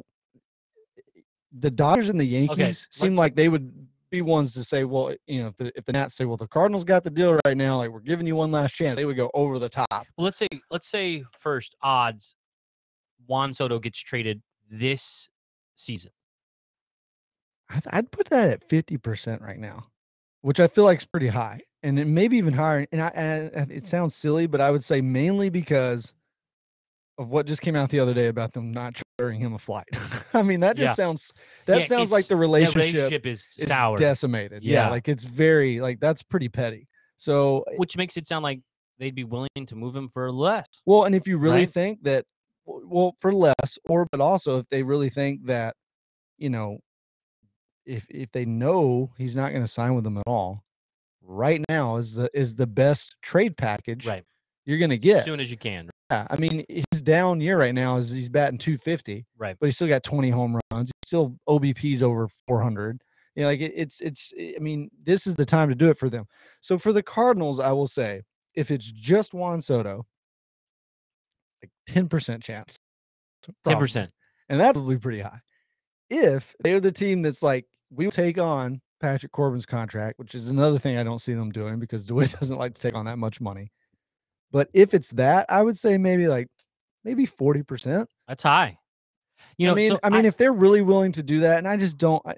the Dodgers and the Yankees okay. seem like they would be ones to say, well, you know, if the if the Nats say, well, the Cardinals got the deal right now, like we're giving you one last chance, they would go over the top. Well, let's say let's say first odds Juan Soto gets traded this season. I th- I'd put that at fifty percent right now, which I feel like is pretty high, and it maybe even higher. And I, and it sounds silly, but I would say mainly because of what just came out the other day about them not chartering him a flight. I mean, that just yeah. sounds, that yeah, sounds like the relationship, relationship is, is decimated. Yeah. yeah. Like it's very, like that's pretty petty. So, which makes it sound like they'd be willing to move him for less. Well, and if you really right? think that, well, for less, or, but also if they really think that, you know, if if they know he's not going to sign with them at all, right now is the, is the best trade package right. you're going to get. As soon as you can. Yeah, I mean, his down year right now is he's batting two fifty, right? But he's still got twenty home runs. He's still O B P's over four hundred. You know, like it, it's, it's. I mean, this is the time to do it for them. So for the Cardinals, I will say, if it's just Juan Soto, like ten percent chance, probably. ten percent, and that's probably pretty high. If they're the team that's like, we will take on Patrick Corbin's contract, which is another thing I don't see them doing because DeWitt doesn't like to take on that much money. But if it's that, I would say maybe like maybe forty percent. That's high. You know, I mean, so I mean, I, if they're really willing to do that, and I just don't, I,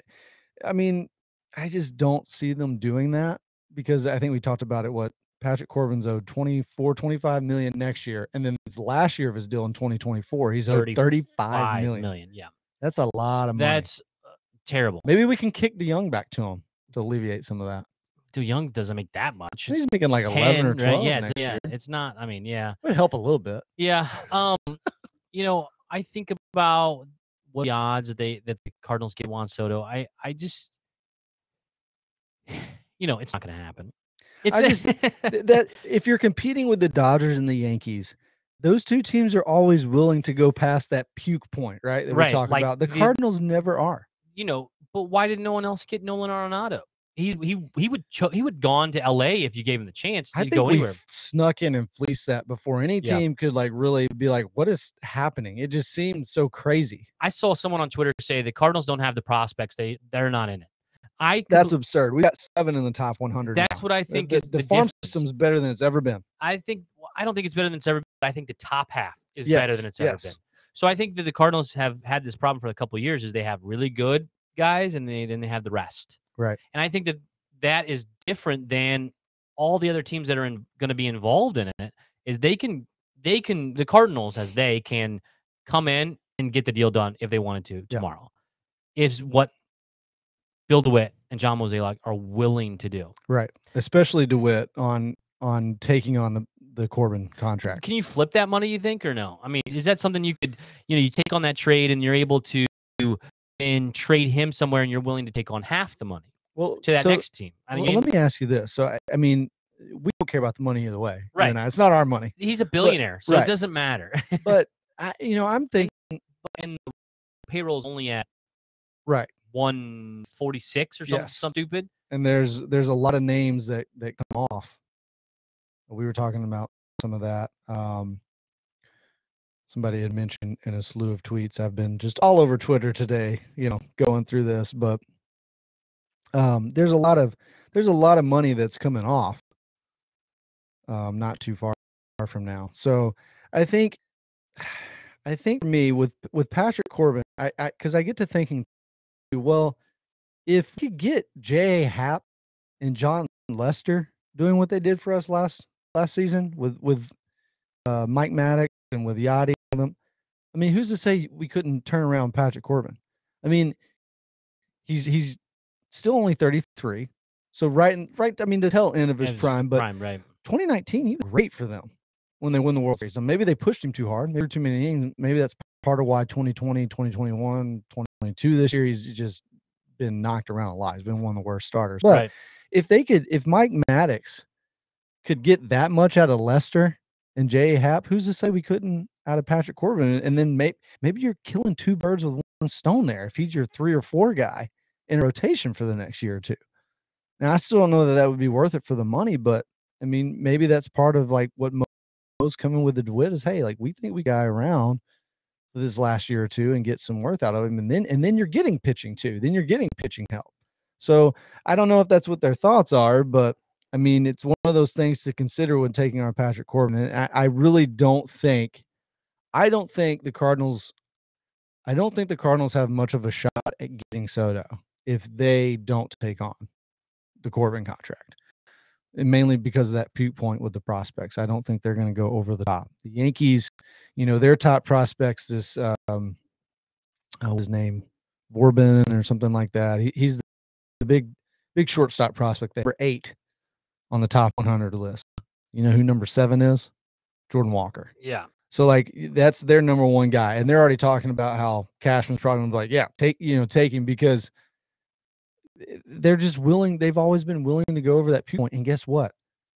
I mean, I just don't see them doing that because I think we talked about it. What Patrick Corbin's owed twenty-four, twenty-five million next year. And then his last year of his deal in twenty twenty-four, he's owed thirty-five million. million. Yeah. That's a lot of money. That's terrible. Maybe we can kick DeYoung back to him to alleviate some of that. DeYoung doesn't make that much. He's it's making like ten, eleven or twelve. Right? Yeah, next yeah. year. It's not. I mean, yeah. It would help a little bit. Yeah. Um. You know, I think about what the odds that they that the Cardinals get Juan Soto. I I just, you know, it's not going to happen. It's I just that if you're competing with the Dodgers and the Yankees. Those two teams are always willing to go past that puke point, right? That right. we talk like about. The Cardinals the, never are. You know, but why did no one else get Nolan Arenado? He he he would cho- he would gone to L A if you gave him the chance. I think go we snuck in and fleeced that before any yeah. team could like really be like, what is happening? It just seemed so crazy. I saw someone on Twitter say the Cardinals don't have the prospects; they they're not in it. I that's could, absurd. We got seven in the top one hundred. That's now. What I think. The, is the, the farm difference. System's better than it's ever been. I think. I don't think it's better than it's ever been. I think the top half is yes, better than it's yes. ever been. So I think that the Cardinals have had this problem for a couple of years is they have really good guys and they, then they have the rest. Right. And I think that that is different than all the other teams that are going to be involved in it is they can, they can, the Cardinals as they can come in and get the deal done if they wanted to tomorrow yeah. is what Bill DeWitt and John Mozeliak are willing to do. Right. Especially DeWitt on, on taking on the, the Corbin contract. Can you flip that money, you think, or no? I mean, is that something you could, you know, you take on that trade and you're able to and trade him somewhere and you're willing to take on half the money well, to that so, next team? I mean, well, let me ask you this. So, I, I mean, we don't care about the money either way. Right. You know, it's not our money. He's a billionaire, but, so right. it doesn't matter. But, I, you know, I'm thinking. And the payroll is only at right one forty-six or something, yes. something stupid. And there's there's a lot of names that, that come off. We were talking about some of that. Um, somebody had mentioned in a slew of tweets. I've been just all over Twitter today, you know, going through this. But um, there's a lot of there's a lot of money that's coming off. Um, not too far from now. So I think I think for me with with Patrick Corbin, I because I, I get to thinking, well, if we could get J A. Happ and John Lester doing what they did for us last. Last season with with uh, Mike Maddox and with Yachty and them. I mean, who's to say we couldn't turn around Patrick Corbin? I mean, he's he's still only thirty-three, so right right. I mean, the tail end of his yeah, prime, but prime, right. twenty nineteen, he was great for them when they won the World Series. So maybe they pushed him too hard, maybe too many innings. Maybe that's part of why twenty twenty, twenty twenty-one, twenty twenty-two this year he's just been knocked around a lot. He's been one of the worst starters. But right. if they could, if Mike Maddox could get that much out of Lester and J A. Happ, who's to say we couldn't out of Patrick Corbin? And then maybe, maybe you're killing two birds with one stone there if he's your three or four guy in rotation for the next year or two. Now, I still don't know that that would be worth it for the money, but, I mean, maybe that's part of, like, what most coming with the DeWitt is, hey, like, we think we got around this last year or two and get some worth out of him. And then, and then you're getting pitching too. Then you're getting pitching help. So I don't know if that's what their thoughts are, but I mean, it's one of those things to consider when taking on Patrick Corbin. And I, I really don't think, I don't think the Cardinals, I don't think the Cardinals have much of a shot at getting Soto if they don't take on the Corbin contract. And mainly because of that Pute point with the prospects. I don't think they're going to go over the top. The Yankees, you know, their top prospects, this, um, what was his name? Vorbin or something like that. He, he's the big, big shortstop prospect. They were eight on the top one hundred list. You know who number seven is? Jordan Walker. Yeah. So like that's their number one guy. And they're already talking about how Cashman's probably gonna be like, yeah, take, you know, take him, because they're just willing. They've always been willing to go over that point. And guess what?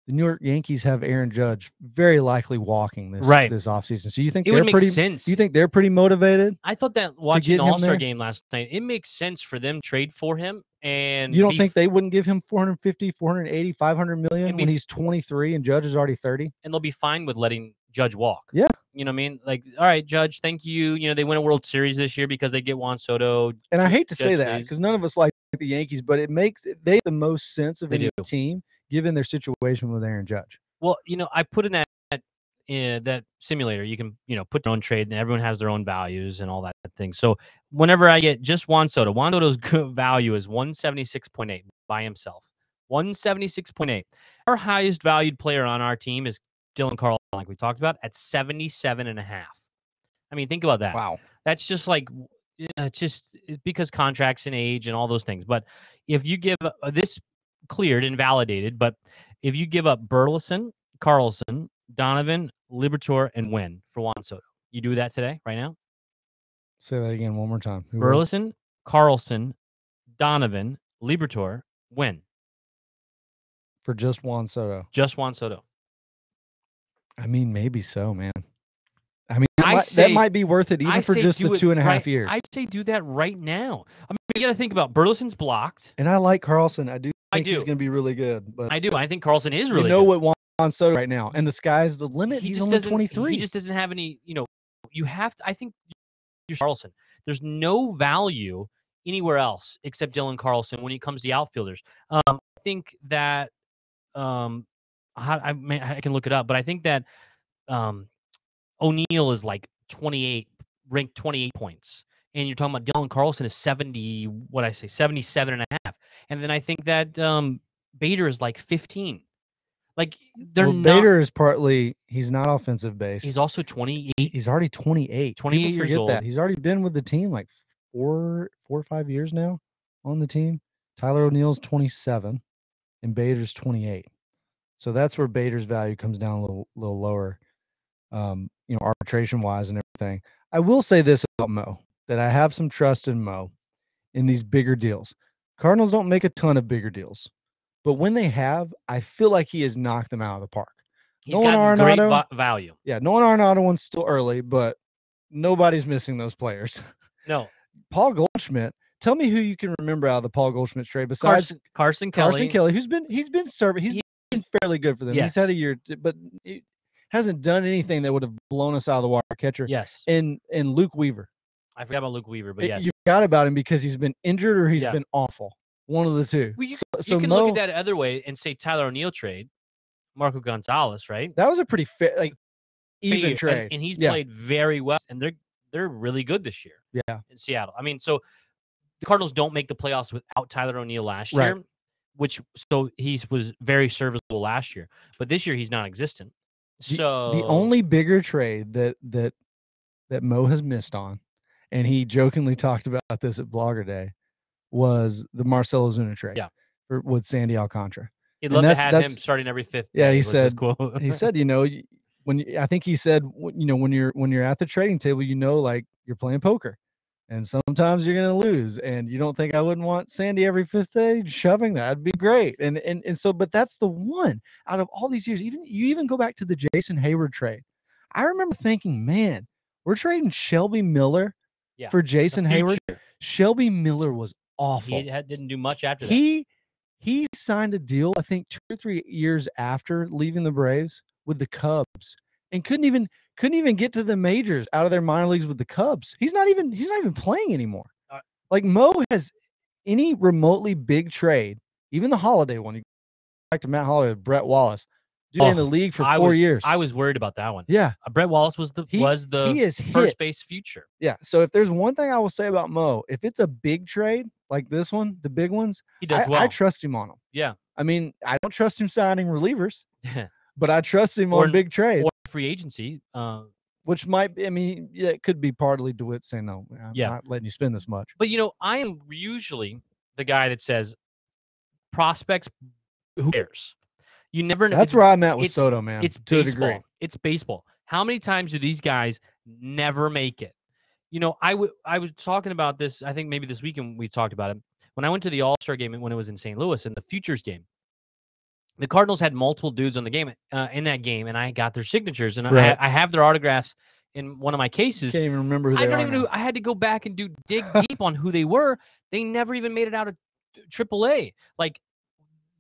The New York Yankees have Aaron Judge very likely walking this right. this offseason. So you think it they're would make pretty sense. You think they're pretty motivated? I thought that watching the All-Star game last night, it makes sense for them trade for him. And you don't think f- they wouldn't give him four fifty, four eighty, five hundred million when he's twenty-three and Judge is already thirty? And they'll be fine with letting Judge walk. Yeah. You know what I mean? Like, all right, Judge, thank you. You know, they win a World Series this year because they get Juan Soto. And I hate to Judge say that because none of us like the Yankees, but it makes they have the most sense of they any do. team given their situation with Aaron Judge. Well, you know, I put in that in that simulator, you can, you know, put your own trade and everyone has their own values and all that thing. So whenever I get just Juan Soto, Juan Soto's value is one seventy-six point eight by himself. one seventy-six point eight. Our highest valued player on our team is Dylan Carlson, like we talked about, at seventy-seven and a half. I mean, think about that. Wow. That's just like, it's just because contracts and age and all those things. But if you give uh, this cleared and validated, but if you give up Burleson, Carlson, Donovan, Liberatore, and Winn for Juan Soto, you do that today, right now? Say that again one more time. Who Burleson, was? Carlson, Donovan, Liberatore, Winn. For just Juan Soto. Just Juan Soto. I mean, maybe so, man. I mean, I that say, might be worth it even I for just the two and a half right, years. I'd say do that right now. I mean, you got to think about Burleson's blocked. And I like Carlson. I do think I do. he's going to be really good. But I do. I think Carlson is really good. You know good. what Juan Soto right now, and the sky's the limit. He he's only twenty-three. He just doesn't have any, you know, you have to, I think you're Carlson. There's no value anywhere else except Dylan Carlson when it comes to the outfielders. Um, I think that um, – I, I, I can look it up, but I think that um, O'Neill is like twenty-eight, ranked twenty-eight points. And you're talking about Dylan Carlson is seventy, what I say, seventy-seven and a half. And then I think that um, Bader is like fifteen. Like they're well, not, Bader is partly, he's not offensive based. He's also twenty-eight. He's already twenty-eight. twenty-eight years old. That. He's already been with the team like four, four or five years now on the team. Tyler O'Neill's twenty-seven and Bader's twenty-eight. So that's where Bader's value comes down a little, little lower, um, you know, arbitration-wise and everything. I will say this about Mo, that I have some trust in Mo in these bigger deals. Cardinals don't make a ton of bigger deals, but when they have, I feel like he has knocked them out of the park. He's Nolan got Arenado, great v- value. Yeah, Nolan Arenado one's still early, but nobody's missing those players. No. Paul Goldschmidt. Tell me who you can remember out of the Paul Goldschmidt trade besides Carson, Carson Kelly. Carson Kelly, who's been he's been serving. He's he- been fairly good for them. Yes. He's had a year, but he hasn't done anything that would have blown us out of the water. Catcher. Yes. And and Luke Weaver. I forgot about Luke Weaver, but yes. You forgot about him because he's been injured or he's yeah. been awful. One of the two. Well, you, so, you so can Mo, look at that other way and say Tyler O'Neill trade, Marco Gonzalez, right? That was a pretty fair, like even fair, trade. And, and he's yeah. played very well, and they're they're really good this year. Yeah. In Seattle. I mean, so the Cardinals don't make the playoffs without Tyler O'Neill last right. year. Which so he was very serviceable last year, but this year he's non-existent. So the, the only bigger trade that that that Mo has missed on, and he jokingly talked about this at Blogger Day, was the Marcell Ozuna trade. Yeah, for, with Sandy Alcantara. He'd love to have him starting every fifth. Yeah, day, he said. He said, you know, when you, I think he said, you know, when you're when you're at the trading table, you know, like you're playing poker. And sometimes you're going to lose, and you don't think I wouldn't want Sandy every fifth day shoving that? That'd be great. And and and so, but that's the one out of all these years. Even you even go back to the Jason Hayward trade. I remember thinking, man, we're trading Shelby Miller yeah, for Jason Hayward. Shelby Miller was awful. He had, didn't do much after that. He he signed a deal, I think, two or three years after leaving the Braves with the Cubs, and couldn't even couldn't even get to the majors out of their minor leagues with the Cubs. He's not even he's not even playing anymore. Like, Mo has any remotely big trade, even the Holliday one. You go back to Matt Holliday with Brett Wallace. Dude, oh, in the league for I four was, years. I was worried about that one. Yeah. Uh, Brett Wallace was the he, was the he is first hit. base future. Yeah. So if there's one thing I will say about Mo, if it's a big trade like this one, the big ones, he does I, well. I trust him on them. Yeah. I mean, I don't trust him signing relievers, but I trust him or, on big trades. Or free agency. Uh, Which might be, I mean, yeah, it could be partly DeWitt saying, no, I'm yeah. not letting you spend this much. But, you know, I am usually the guy that says prospects, who cares? You never know. That's where I'm at with it, Soto, man. It's to baseball. A degree. It's baseball. How many times do these guys never make it? You know, I, w- I was talking about this, I think maybe this weekend we talked about it. When I went to the All-Star game when it was in Saint Louis in the Futures game, the Cardinals had multiple dudes on the game uh, in that game, and I got their signatures, and right. I, I have their autographs in one of my cases. Can't even remember who they I don't are even know. I had to go back and do dig deep on who they were. They never even made it out of triple A. Like,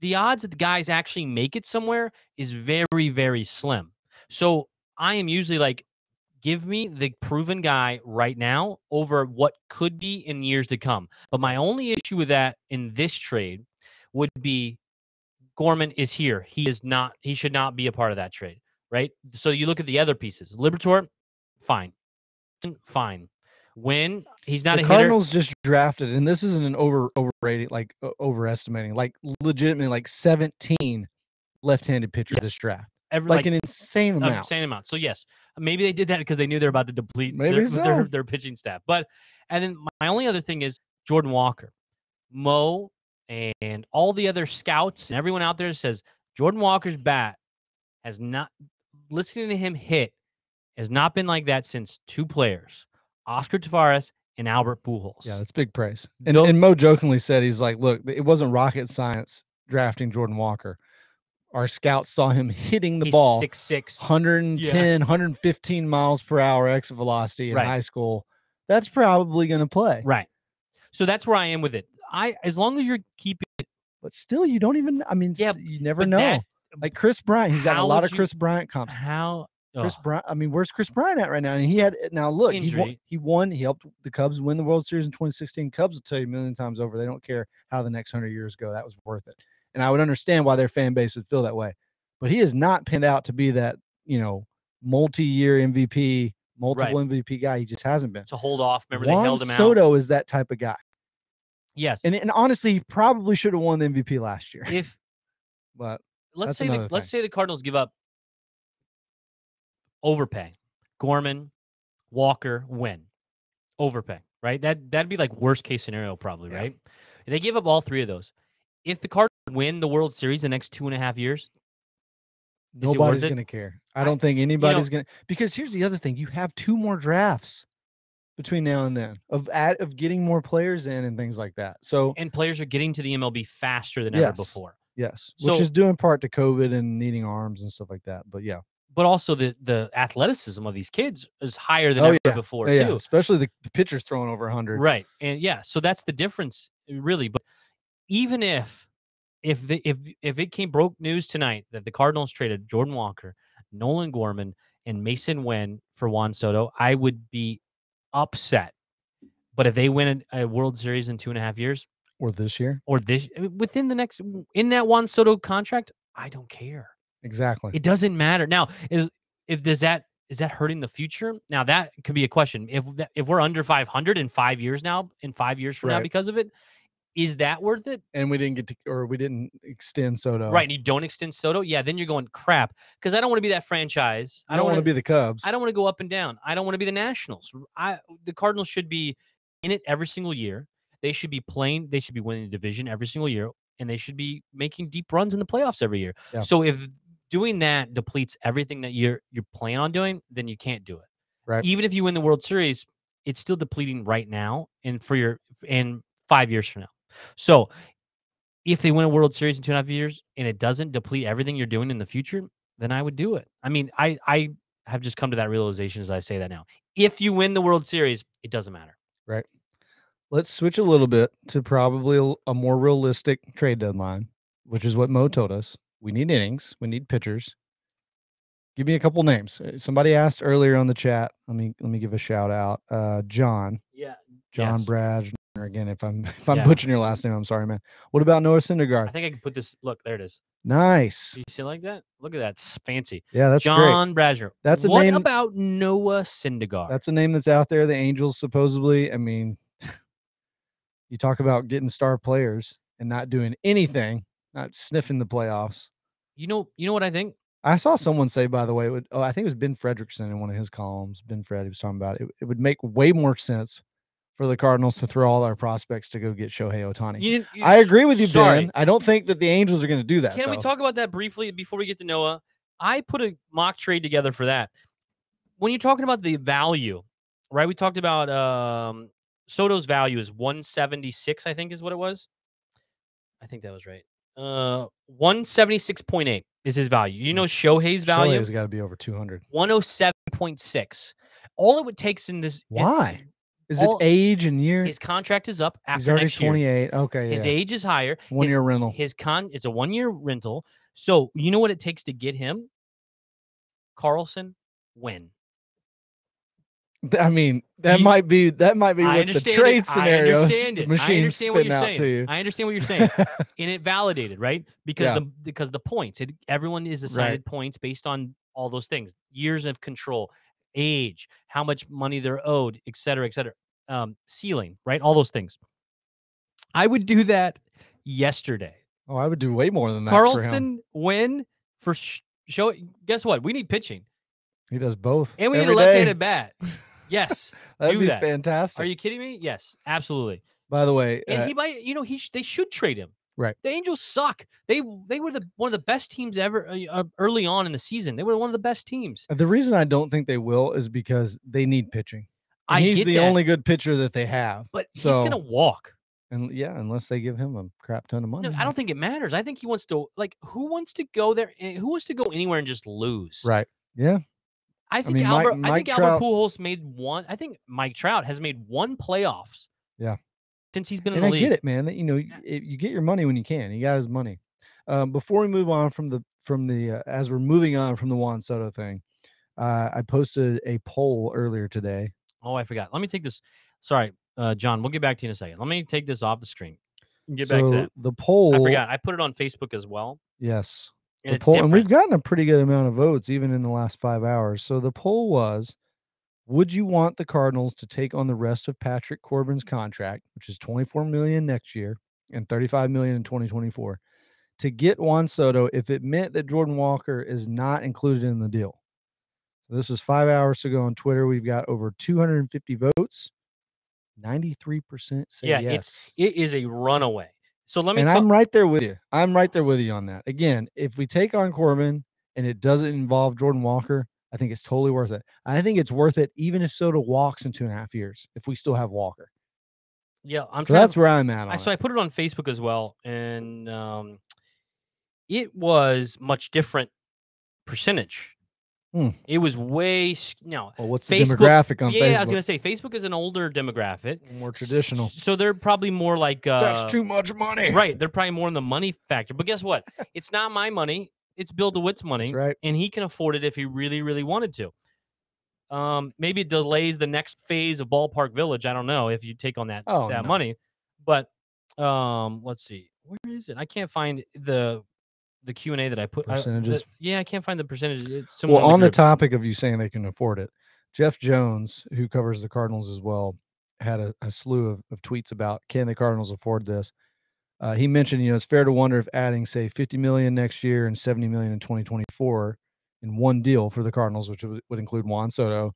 the odds that the guys actually make it somewhere is very, very slim. So I am usually like, give me the proven guy right now over what could be in years to come. But my only issue with that in this trade would be Gorman is here. He is not, he should not be a part of that trade, right? So you look at the other pieces. Liberatore, fine. Fine. When he's not the a Cardinals hitter. Just drafted, and this isn't an over overrating, like uh, overestimating, like legitimately, like seventeen left-handed pitchers yes. this draft, Every, like, like an insane amount, insane amount. So yes, maybe they did that because they knew they're about to deplete maybe their, so. their their pitching staff. But and then my only other thing is Jordan Walker, Mo, and all the other scouts and everyone out there says Jordan Walker's bat has not listening to him hit has not been like that since two players. Oscar Taveras and Albert Pujols. Yeah, that's big praise. And, nope. and Mo jokingly said, he's like, look, it wasn't rocket science drafting Jordan Walker. Our scouts saw him hitting the he's ball six six one ten yeah. one fifteen miles per hour exit velocity in right. high school. That's probably going to play. Right. So that's where I am with it. I as long as you're keeping it. But still, you don't even, I mean, yeah, you never know. That, like Chris Bryant, he's got a lot of you, Chris Bryant comps. How? Chris oh. Bryant. I mean, where's Chris Bryant at right now? And he had now look, he won, he won. He helped the Cubs win the World Series in twenty sixteen. Cubs will tell you a million times over, they don't care how the next hundred years go. That was worth it, and I would understand why their fan base would feel that way. But he is not pinned out to be that you know multi-year M V P, multiple right. M V P guy. He just hasn't been. To hold off, remember Juan they held him Soto out. Soto is that type of guy. Yes, and and honestly, he probably should have won the M V P last year. If but let's say the, let's say the Cardinals give up. Overpay, Gorman, Walker, Wynn, overpay, right? That that'd be like worst case scenario probably, yeah. right? And they give up all three of those. If the Cardinals win the World Series the next two and a half years, nobody's going to care. I, I don't think anybody's you know, going to because here's the other thing: you have two more drafts between now and then of at, of getting more players in and things like that. So and players are getting to the M L B faster than yes, ever before. Yes, so, which is due in part to COVID and needing arms and stuff like that. But yeah. But also the the athleticism of these kids is higher than oh, ever yeah. before yeah, too. Yeah. Especially the pitchers throwing over one hundred. Right, and yeah, so that's the difference really. But even if if the, if if it came broke news tonight that the Cardinals traded Jordan Walker, Nolan Gorman, and Masyn Winn for Juan Soto, I would be upset. But if they win a, a World Series in two and a half years, or this year, or this within the next in that Juan Soto contract, I don't care. Exactly. It doesn't matter. Now, is if does that is that hurting the future? Now that could be a question. If if we're under five hundred in five years now, in five years from right. now because of it, is that worth it? And we didn't get to, or we didn't extend Soto. Right, and you don't extend Soto? Yeah, then you're going crap because I don't want to be that franchise. I don't, don't want to be the Cubs. I don't want to go up and down. I don't want to be the Nationals. I the Cardinals should be in it every single year. They should be playing. They should be winning the division every single year, and they should be making deep runs in the playoffs every year. Yeah. So if doing that depletes everything that you're you're planning on doing, then you can't do it. Right. Even if you win the World Series, it's still depleting right now and for your and five years from now. So if they win a World Series in two and a half years and it doesn't deplete everything you're doing in the future, then I would do it. I mean, I, I have just come to that realization as I say that now. If you win the World Series, it doesn't matter. Right. Let's switch a little bit to probably a more realistic trade deadline, which is what Mo told us. We need innings. We need pitchers. Give me a couple names. Somebody asked earlier on the chat. Let me let me give a shout out. Uh, John. Yeah. John yes. Brad. Again, if I'm if I'm yeah. butchering your last name, I'm sorry, man. What about Noah Syndergaard? I think I can put this. Look, there it is. Nice. You see, like that? Look at that. It's fancy. Yeah, that's John great. Brasher. That's a what name. What about Noah Syndergaard? That's a name that's out there. The Angels, supposedly. I mean, you talk about getting star players and not doing anything, not sniffing the playoffs. You know, you know what I think? I saw someone say, by the way, it would, oh, I think it was Ben Fredrickson in one of his columns. Ben Fred, he was talking about it. It, it would make way more sense for the Cardinals to throw all our prospects to go get Shohei Ohtani. You you, I agree with you, sorry. Ben. I don't think that the Angels are going to do that. Can though. we talk about that briefly before we get to Noah? I put a mock trade together for that. When you're talking about the value, right? We talked about um, Soto's value is one seventy-six, I think is what it was. I think that was right. Uh, one seventy-six point eight is his value. You know Shohei's value? Shohei's got to be over two hundred. one oh seven point six. All it would takes in this... Why? It, Is All, it age and year? His contract is up after He's already next year. twenty-eight. Okay, his yeah. age is higher. One his, year rental. His con it's a one year rental. So you know what it takes to get him? Carlson, Winn. I mean, that you, might be that might be what the trade scenarios the machine's spitting out to you. I understand what you're saying, and it validated right because yeah. the because the points. It, everyone is assigned right. points based on all those things: years of control, age, how much money they're owed, et cetera, et cetera. Um, ceiling, right? All those things. I would do that yesterday. Oh, I would do way more than that. Carlson, Winn for sh- show. Guess what? We need pitching. He does both. And we Every need a left-handed bat. Yes. That'd do be that. fantastic. Are you kidding me? Yes, absolutely. By the way, and uh, he might, you know, he sh- they should trade him. Right. The Angels suck. They they were the one of the best teams ever uh, early on in the season. They were one of the best teams. The reason I don't think they will is because they need pitching. And I he's the that. only good pitcher that they have. But so, he's going to walk. And yeah, unless they give him a crap ton of money. No, I don't think it matters. I think he wants to like who wants to go there and who wants to go anywhere and just lose. Right. Yeah. I think I mean, Albert Mike, Mike I think Trout, Albert Pujols made one. I think Mike Trout has made one playoffs. Yeah. Since he's been in and the I league. I get it, man. That you know, you, you get your money when you can. He got his money. Um, before we move on from the from the uh, as we're moving on from the Juan Soto thing, uh, I posted a poll earlier today. Oh, I forgot. Let me take this. Sorry, uh, John. We'll get back to you in a second. Let me take this off the screen. And get so back to that. The poll. I forgot. I put it on Facebook as well. Yes. And, the poll, and we've gotten a pretty good amount of votes even in the last five hours. So the poll was. Would you want the Cardinals to take on the rest of Patrick Corbin's contract, which is twenty-four million dollars next year and thirty-five million dollars in twenty twenty-four, to get Juan Soto if it meant that Jordan Walker is not included in the deal? So this was five hours ago on Twitter. We've got over two hundred fifty votes. ninety-three percent say yeah, yes. It, it is a runaway. So let me. And talk- I'm right there with you. I'm right there with you on that. Again, if we take on Corbin and it doesn't involve Jordan Walker, I think it's totally worth it. I think it's worth it even if Soto walks in two and a half years, if we still have Walker. Yeah, I'm so that's of, where I'm at on I, So it. I put it on Facebook as well, and um, it was much different percentage. Hmm. It was way... No, well, what's Facebook, the demographic on yeah, Facebook? Yeah, I was going to say, Facebook is an older demographic. More traditional. So they're probably more like... Uh, that's too much money. Right, they're probably more in the money factor. But guess what? It's not my money. It's Bill DeWitt's money, that's right. And he can afford it if he really, really wanted to. Um, maybe it delays the next phase of Ballpark Village. I don't know if you take on that oh, that no. money. But um, let's see. Where is it? I can't find the the Q and A that I put. Percentages? I, the, yeah, I can't find the percentages. Well, on, on the, the topic of you saying they can afford it, Jeff Jones, who covers the Cardinals as well, had a, a slew of, of tweets about can the Cardinals afford this? Uh, he mentioned, you know, it's fair to wonder if adding, say, fifty million dollars next year and seventy million dollars in twenty twenty-four in one deal for the Cardinals, which would, would include Juan Soto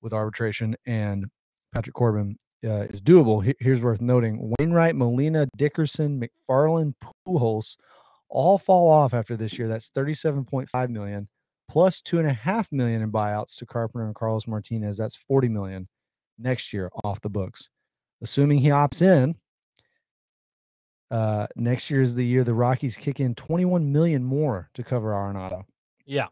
with arbitration and Patrick Corbin, uh, is doable. He, here's worth noting: Wainwright, Molina, Dickerson, McFarland, Pujols all fall off after this year. That's thirty-seven point five million dollars plus two and a half million in buyouts to Carpenter and Carlos Martinez. That's forty million dollars next year off the books, assuming he opts in. Uh, next year is the year the Rockies kick in twenty-one million more to cover Arenado. Yeah.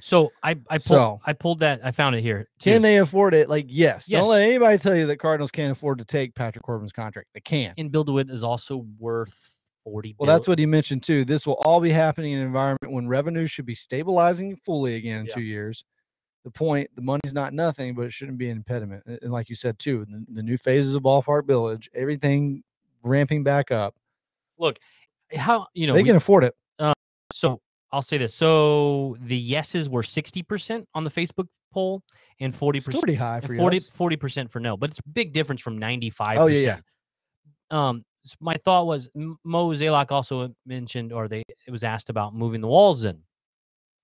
So I I pulled, so, I pulled that. I found it here. Too. Can they afford it? Like, yes. yes. Don't let anybody tell you that Cardinals can't afford to take Patrick Corbin's contract. They can. And Bill DeWitt is also worth forty. Well, billion. That's what he mentioned too. This will all be happening in an environment when revenue should be stabilizing fully again in yeah. two years. The point, the money's not nothing, but it shouldn't be an impediment. And like you said too, the, the new phases of Ballpark Village, everything ramping back up. Look, how you know they can we, afford it. Uh, so I'll say this: so the yeses were sixty percent on the Facebook poll, and forty percent pretty high for forty forty percent for no, but it's a big difference from ninety five. Oh yeah, yeah. Um, so my thought was Mozeliak also mentioned, or they it was asked about moving the walls in.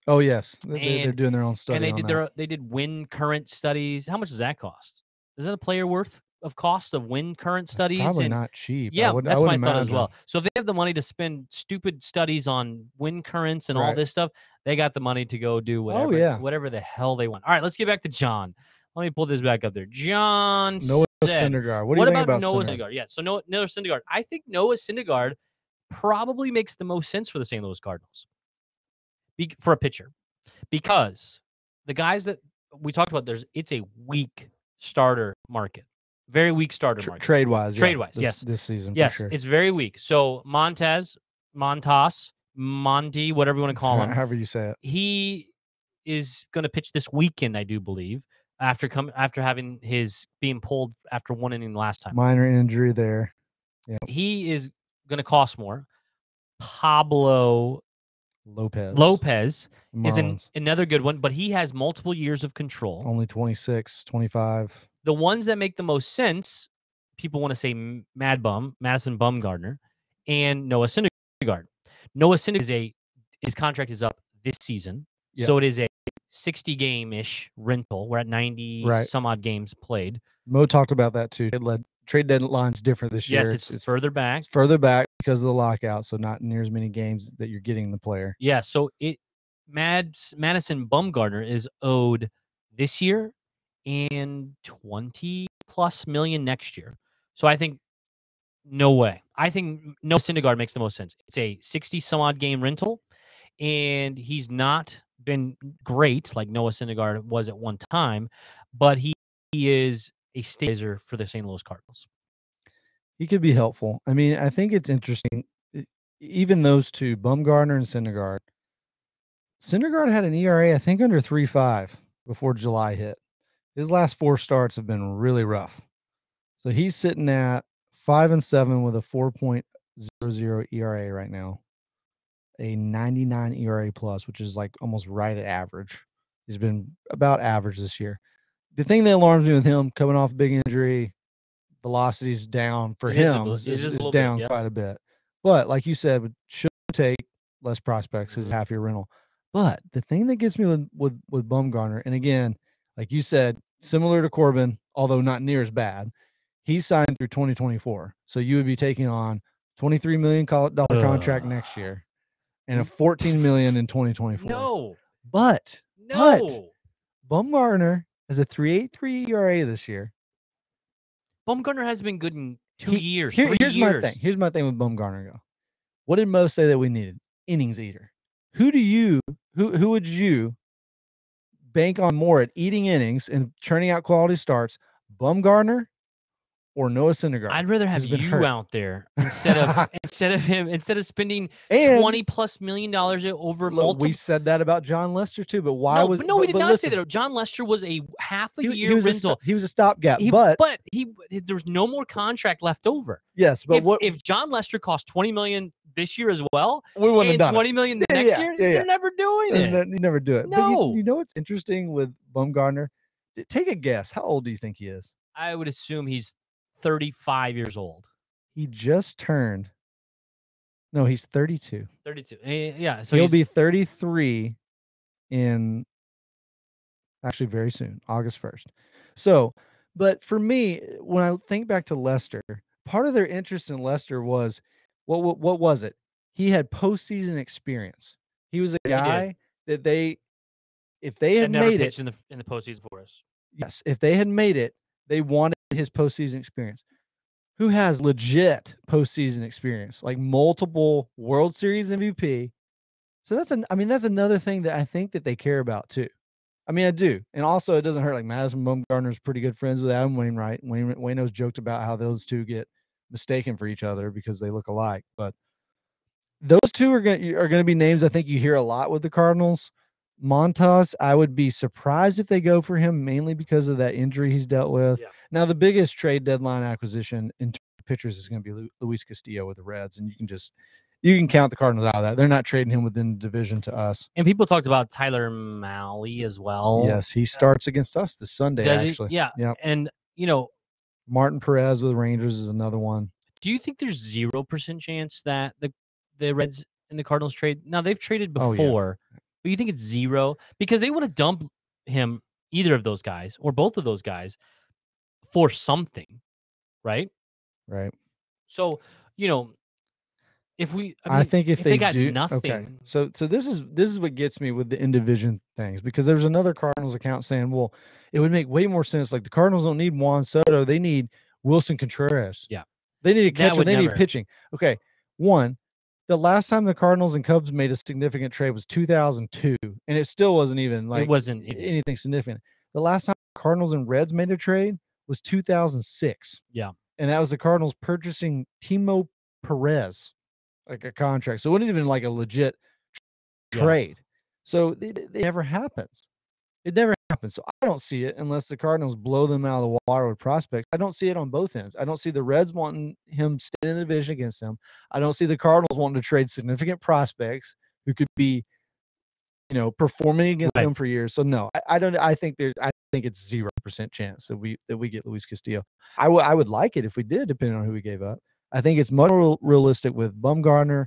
Oh yes, they, and, they're doing their own study. And they did their that. they did wind current studies. How much does that cost? Is that a player worth of cost of wind current studies? That's probably and, not cheap. Yeah, I would, that's I my imagine. thought as well. So if they have the money to spend stupid studies on wind currents and right. all this stuff, they got the money to go do whatever, oh, yeah. whatever the hell they want. All right, let's get back to John. Let me pull this back up there. John Noah said, Syndergaard. What do you what think about, about Noah Syndergaard? Syndergaard? Yeah, so Noah, Noah Syndergaard. I think Noah Syndergaard probably makes the most sense for the Saint Louis Cardinals. Be, for a pitcher, because the guys that we talked about, there's it's a weak starter market, very weak starter Tr- market. Trade wise, trade wise, yeah, yes, this season, yes, for sure. It's very weak. So Montas, Montas, Monty, whatever you want to call him, however you say it, he is going to pitch this weekend, I do believe, after come after having his being pulled after one inning last time, minor injury there. Yeah, he is going to cost more. Pablo Lopez. Lopez is an, another good one, but he has multiple years of control. Only twenty-six, twenty-five. The ones that make the most sense, people want to say Mad Bum, Madison Bumgarner, and Noah Syndergaard. Noah Syndergaard, is a, his contract is up this season, yeah. so it is a sixty-game-ish rental. We're at ninety-some right. odd games played. Mo talked about that, too. It led Trade deadline's different this year. Yes, it's, it's further back. It's further back because of the lockout, so not near as many games that you're getting the player. Yeah, so it Mads Madison Bumgarner is owed this year and twenty plus million next year. So I think no way. I think Noah Syndergaard makes the most sense. It's a sixty some odd game rental, and he's not been great like Noah Syndergaard was at one time, but he, he is a stabilizer for the Saint Louis Cardinals. He could be helpful. I mean, I think it's interesting. Even those two, Bumgarner and Syndergaard. Syndergaard had an E R A, I think, under three point five before July hit. His last four starts have been really rough. So he's sitting at five and seven with a four point oh oh E R A right now, a ninety-nine E R A plus, which is like almost right at average. He's been about average this year. The thing that alarms me with him, coming off a big injury, velocity's down for it him. Is, it's, it's, it's down bit, yeah. quite a bit. But like you said, should take less prospects is half your rental. But the thing that gets me with, with, with Bumgarner, and again, like you said, similar to Corbin, although not near as bad, he signed through twenty twenty-four. So you would be taking on twenty-three million dollars contract uh, next year and a fourteen million dollars in twenty twenty-four. No. But, no. but Bumgarner has a three point eight three E R A this year. Bumgarner has been good in two he, years. Here, here's years. my thing. Here's my thing with Bumgarner. Go. What did Mo say that we needed? Innings eater. Who do you? Who who would you bank on more at eating innings and churning out quality starts? Bumgarner or Noah Syndergaard? I'd rather have you hurt. out there instead of instead of him instead of spending and twenty plus million dollars over. Look, multiple... We said that about John Lester too, but why no, was but no? But, we did not listen, say that. John Lester was a half a he, year he was rental. A st- he was a stopgap, but but he there was no more contract left over. Yes, but if, what if John Lester cost twenty million this year as well? We wouldn't have done twenty it. million the yeah, next yeah, year. Yeah, yeah. They're never doing There's it. No, you never do it. No, you, you know what's interesting with Bumgarner? Take a guess. How old do you think he is? I would assume he's thirty-five years old. He just turned. No, he's thirty-two. thirty-two. Yeah. So he'll be thirty-three in actually very soon, August first. So, but for me, when I think back to Lester, part of their interest in Lester was what, what, what was it? He had postseason experience. He was a guy that they, if they had made it in the, in the postseason for us. Yes. If they had made it, they wanted his postseason experience. Who has legit postseason experience, like multiple World Series M V P? So that's an, I mean, that's another thing that I think that they care about too. I mean, I do. And also it doesn't hurt. Like Madison Bumgarner is pretty good friends with Adam Wainwright. Wainwright, Wainwright's joked about how those two get mistaken for each other because they look alike, but those two are going are going to be names I think you hear a lot with the Cardinals. Montas, I would be surprised if they go for him, mainly because of that injury he's dealt with. Yeah. Now, the biggest trade deadline acquisition in terms of pitchers is going to be Luis Castillo with the Reds, and you can just you can count the Cardinals out of that. They're not trading him within the division to us. And people talked about Tyler Mahle as well. Yes, he starts against us this Sunday. Does actually, he? Yeah, yep. And you know, Martin Perez with the Rangers is another one. Do you think there's zero percent chance that the the Reds and the Cardinals trade? Now they've traded before. Oh, yeah. But you think it's zero? Because they want to dump him, either of those guys, or both of those guys, for something, right? Right. So, you know, if we... I, mean, I think if, if they, they got do, nothing... Okay. So so this is this is what gets me with the in-division things, because there's another Cardinals account saying, well, it would make way more sense. Like, the Cardinals don't need Juan Soto. They need Wilson Contreras. Yeah. They need a catcher. They never. need pitching. Okay, one... The last time the Cardinals and Cubs made a significant trade was two thousand two, and it still wasn't even like it wasn't anything significant. The last time the Cardinals and Reds made a trade was two thousand six. Yeah. And that was the Cardinals purchasing Timo Perez, like a contract. So it wasn't even like a legit trade. Yeah. So it, it never happens. It never happens. So I don't see it unless the Cardinals blow them out of the water with prospects. I don't see it on both ends. I don't see the Reds wanting him staying in the division against him. I don't see the Cardinals wanting to trade significant prospects who could be, you know, performing against right. him for years. So no, I, I don't. I think there's. I think it's zero percent chance that we that we get Luis Castillo. I would. I would like it if we did, depending on who we gave up. I think it's much more realistic with Bumgarner.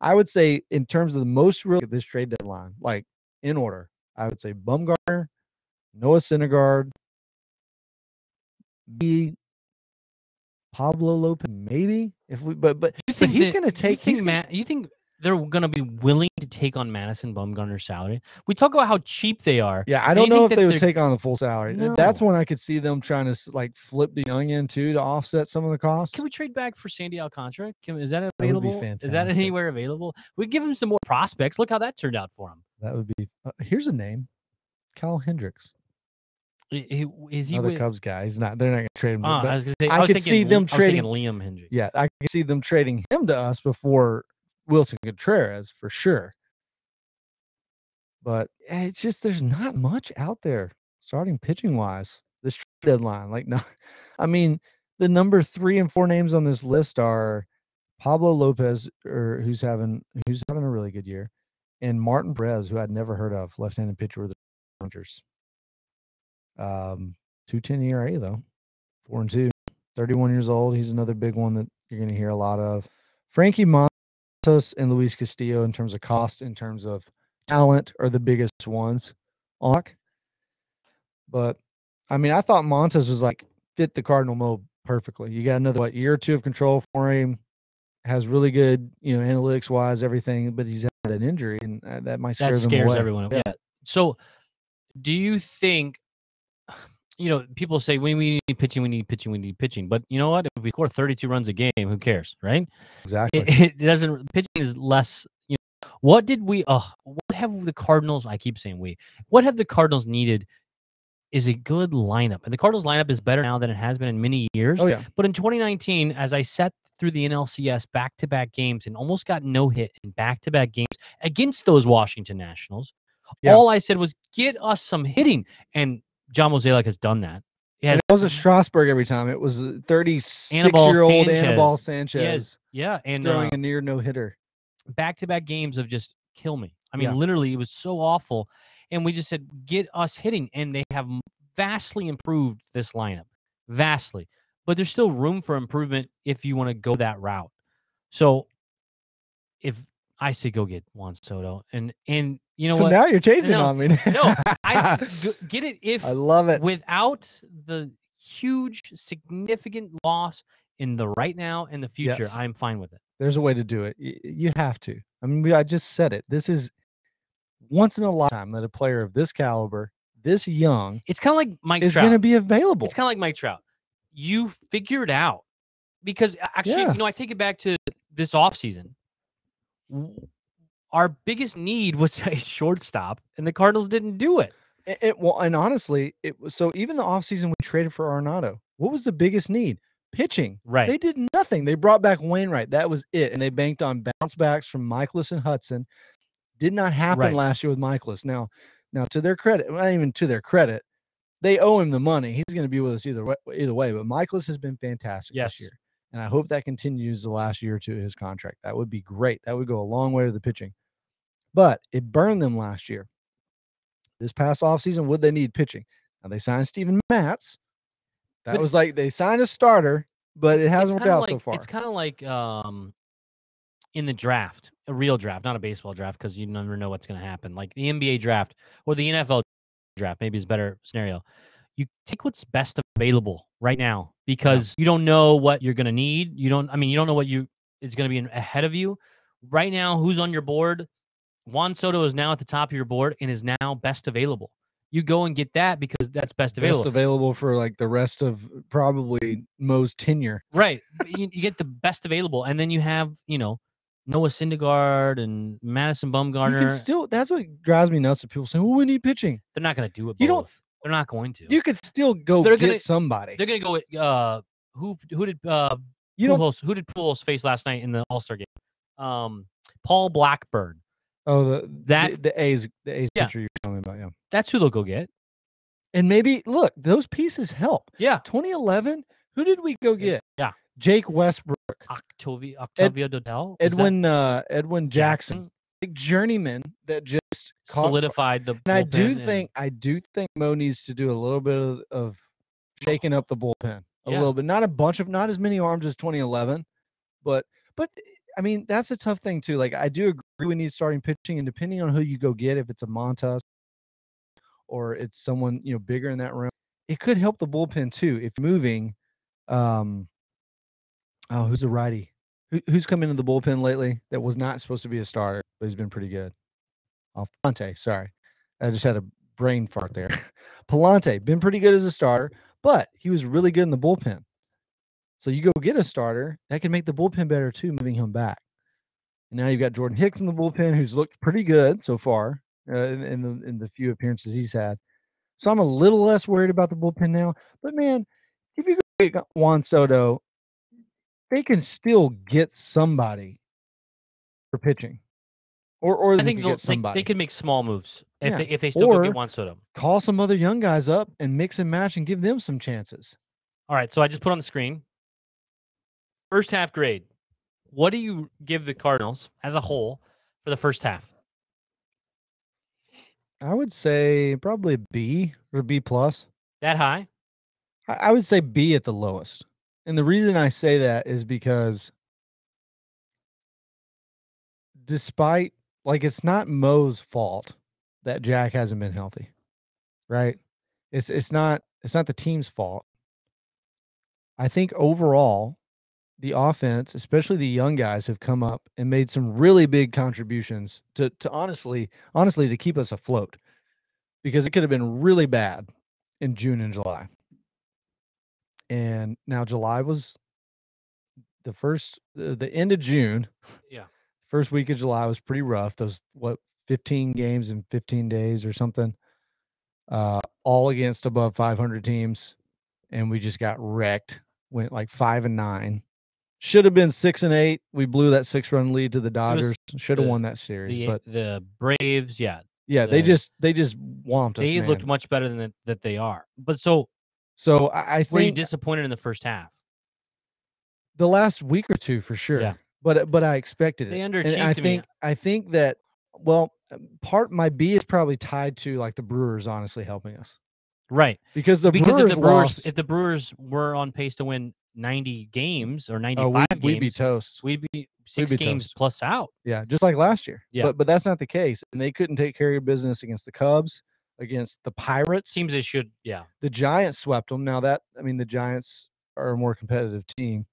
I would say in terms of the most real at this trade deadline, like in order. I would say Bumgarner, Noah Syndergaard, maybe Pablo Lopez, maybe if we. But but, you think but he's going to take. You think, gonna, Matt, you think they're going to be willing to take on Madison Bumgarner's salary? We talk about how cheap they are. Yeah, I don't know if they would take on the full salary. No. That's when I could see them trying to like flip the onion too to offset some of the costs. Can we trade back for Sandy Alcantara? Can, is that available? That would be fantastic. Is that anywhere available? We give him some more prospects. Look how that turned out for him. That would be uh, here's a name, Kyle Hendricks. He, is he? Another with, Cubs guy. He's not. They're not going to trade him. Uh, I was going to say. I, I was could thinking, see them trading Liam Hendricks. Yeah, I could see them trading him to us before Wilson Contreras for sure. But it's just there's not much out there starting pitching wise this deadline. Like no, I mean the number three and four names on this list are Pablo Lopez, or who's having who's having a really good year. And Martin Perez, who I'd never heard of, left-handed pitcher with the Rangers. Um, two ten E R A, though. four and two. thirty-one years old. He's another big one that you're going to hear a lot of. Frankie Montas and Luis Castillo, in terms of cost, in terms of talent, are the biggest ones. But, I mean, I thought Montas was like, fit the Cardinal mold perfectly. You got another, what, year or two of control for him. Has really good, you know, analytics-wise, everything, but he's had an injury, and that might scare them away. That scares everyone away. Yeah. So do you think, you know, people say, we need pitching, we need pitching, we need pitching. But you know what? If we score thirty-two runs a game, who cares, right? Exactly. It, it doesn't – pitching is less – you know, what did we uh, – what have the Cardinals – I keep saying we. What have the Cardinals needed is a good lineup. And the Cardinals lineup is better now than it has been in many years. Oh, yeah. But in twenty nineteen, as I set – through the N L C S back-to-back games and almost got no hit in back-to-back games against those Washington Nationals. Yeah. All I said was, get us some hitting. And John Mozeliak has done that. He has- it wasn't Strasburg every time. It was thirty-six-year-old Anibal Sanchez. Yes. Yeah. And throwing uh, a near no-hitter. Back-to-back games of just kill me. I mean, yeah. Literally, it was so awful. And we just said, get us hitting. And they have vastly improved this lineup. Vastly. But there's still room for improvement if you want to go that route. So if I say go get Juan Soto, and and you know so what? So now you're changing no, on me. No, I get it if I love it. Without the huge, significant loss in the right now and the future, yes. I'm fine with it. There's a way to do it. You have to. I mean, I just said it. This is once in a lifetime that a player of this caliber, this young, it's kind of like Mike is Trout. Going to be available. It's kind of like Mike Trout. You figured out because actually, yeah. you know, I take it back to this offseason. Our biggest need was a shortstop, and the Cardinals didn't do it. It, it well, and honestly, it was so even the offseason we traded for Arenado. What was the biggest need? pitching. Right. They did nothing. They brought back Wainwright. That was it. And they banked on bounce backs from Michaelis and Hudson. Did not happen right. last year with Michaelis. Now, now to their credit, well, not even to their credit, they owe him the money. He's going to be with us either way, either way. But Michaelis has been fantastic yes. this year. And I hope that continues the last year or two of his contract. That would be great. That would go a long way with the pitching. But it burned them last year. This past offseason, would they need pitching? Now, they signed Steven Matz. That but was like they signed a starter, but it hasn't worked out like, so far. It's kind of like um, in the draft, a real draft, not a baseball draft, because you never know what's going to happen. Like the N B A draft or the N F L draft, maybe is a better scenario. You take what's best available right now because yeah. you don't know what you're going to need. You don't, I mean, you don't know what you is going to be ahead of you. Right now, who's on your board? Juan Soto is now at the top of your board and is now best available. You go and get that because that's best available. Best available for like the rest of probably Mo's tenure. Right. you, you get the best available. And then you have, you know, Noah Syndergaard and Madison Bumgarner. You can still, that's what drives me nuts. That people saying, well, we need pitching. They're not going to do it. Both. You don't, they're not going to. You could still go they're get gonna, somebody. They're going to go with, uh, who, who did, uh, you Pujols, who did Pujols face last night in the All-Star game? Um, Paul Blackburn. Oh, the that the, the A's the A's yeah. pitcher you're talking about, yeah. That's who they'll go get. And maybe look, those pieces help. Yeah. twenty eleven, who did we go get? Yeah. Jake Westbrook. Octavio Octavio Ed, Dotel. Edwin uh, Edwin Jackson. Jackson. Big journeyman that just solidified the bullpen. And I do and... think I do think Mo needs to do a little bit of, of shaking up the bullpen a yeah. little bit. Not a bunch of not as many arms as twenty eleven, but but I mean, that's a tough thing, too. Like, I do agree we need starting pitching, and depending on who you go get, if it's a Montas or it's someone, you know, bigger in that room, it could help the bullpen, too. If moving, um, oh, who's a righty? Who, who's come into the bullpen lately that was not supposed to be a starter, but he's been pretty good? Oh, Palante, sorry. I just had a brain fart there. Palante, been pretty good as a starter, but he was really good in the bullpen. So you go get a starter, that can make the bullpen better too, moving him back. And now you've got Jordan Hicks in the bullpen, who's looked pretty good so far uh, in, in, the, in the few appearances he's had. So I'm a little less worried about the bullpen now. But, man, if you go get Juan Soto, they can still get somebody for pitching. Or, or they I think can get somebody. They, they can make small moves if, yeah. they, if they still or go get Juan Soto. Call some other young guys up and mix and match and give them some chances. All right, so I just put on the screen. First half grade. What do you give the Cardinals as a whole for the first half? I would say probably a B or B plus. That high? I would say B at the lowest. And the reason I say that is because despite, like, it's not Mo's fault that Jack hasn't been healthy, right? It's it's not it's not the team's fault. I think overall, the offense, especially the young guys, have come up and made some really big contributions to, to honestly, honestly, to keep us afloat, because it could have been really bad in June and July. And now July was the first, the, the end of June. Yeah. First week of July was pretty rough. Those, what, fifteen games in fifteen days or something, uh, all against above five hundred teams. And we just got wrecked, went like five and nine. Should have been six and eight. We blew that six-run lead to the Dodgers. Should have won that series. The, but the Braves, yeah, yeah, the, they just they just whomped us. They man. looked much better than the, that they are. But so, so I think were you disappointed in the first half? The last week or two, for sure. Yeah. But but I expected it. They underachieved. And I think me. I think that well, part my B is probably tied to like the Brewers, honestly helping us. Right, because the because Brewers if the Brewers lost, if the Brewers were on pace to win ninety games or ninety-five oh, we, games, we'd be toast. We'd be six we'd be games toast. plus out. Yeah, just like last year. Yeah, but but that's not the case, and they couldn't take care of your business against the Cubs, against the Pirates. Teams they should. Yeah, the Giants swept them. Now that I mean, the Giants are a more competitive team,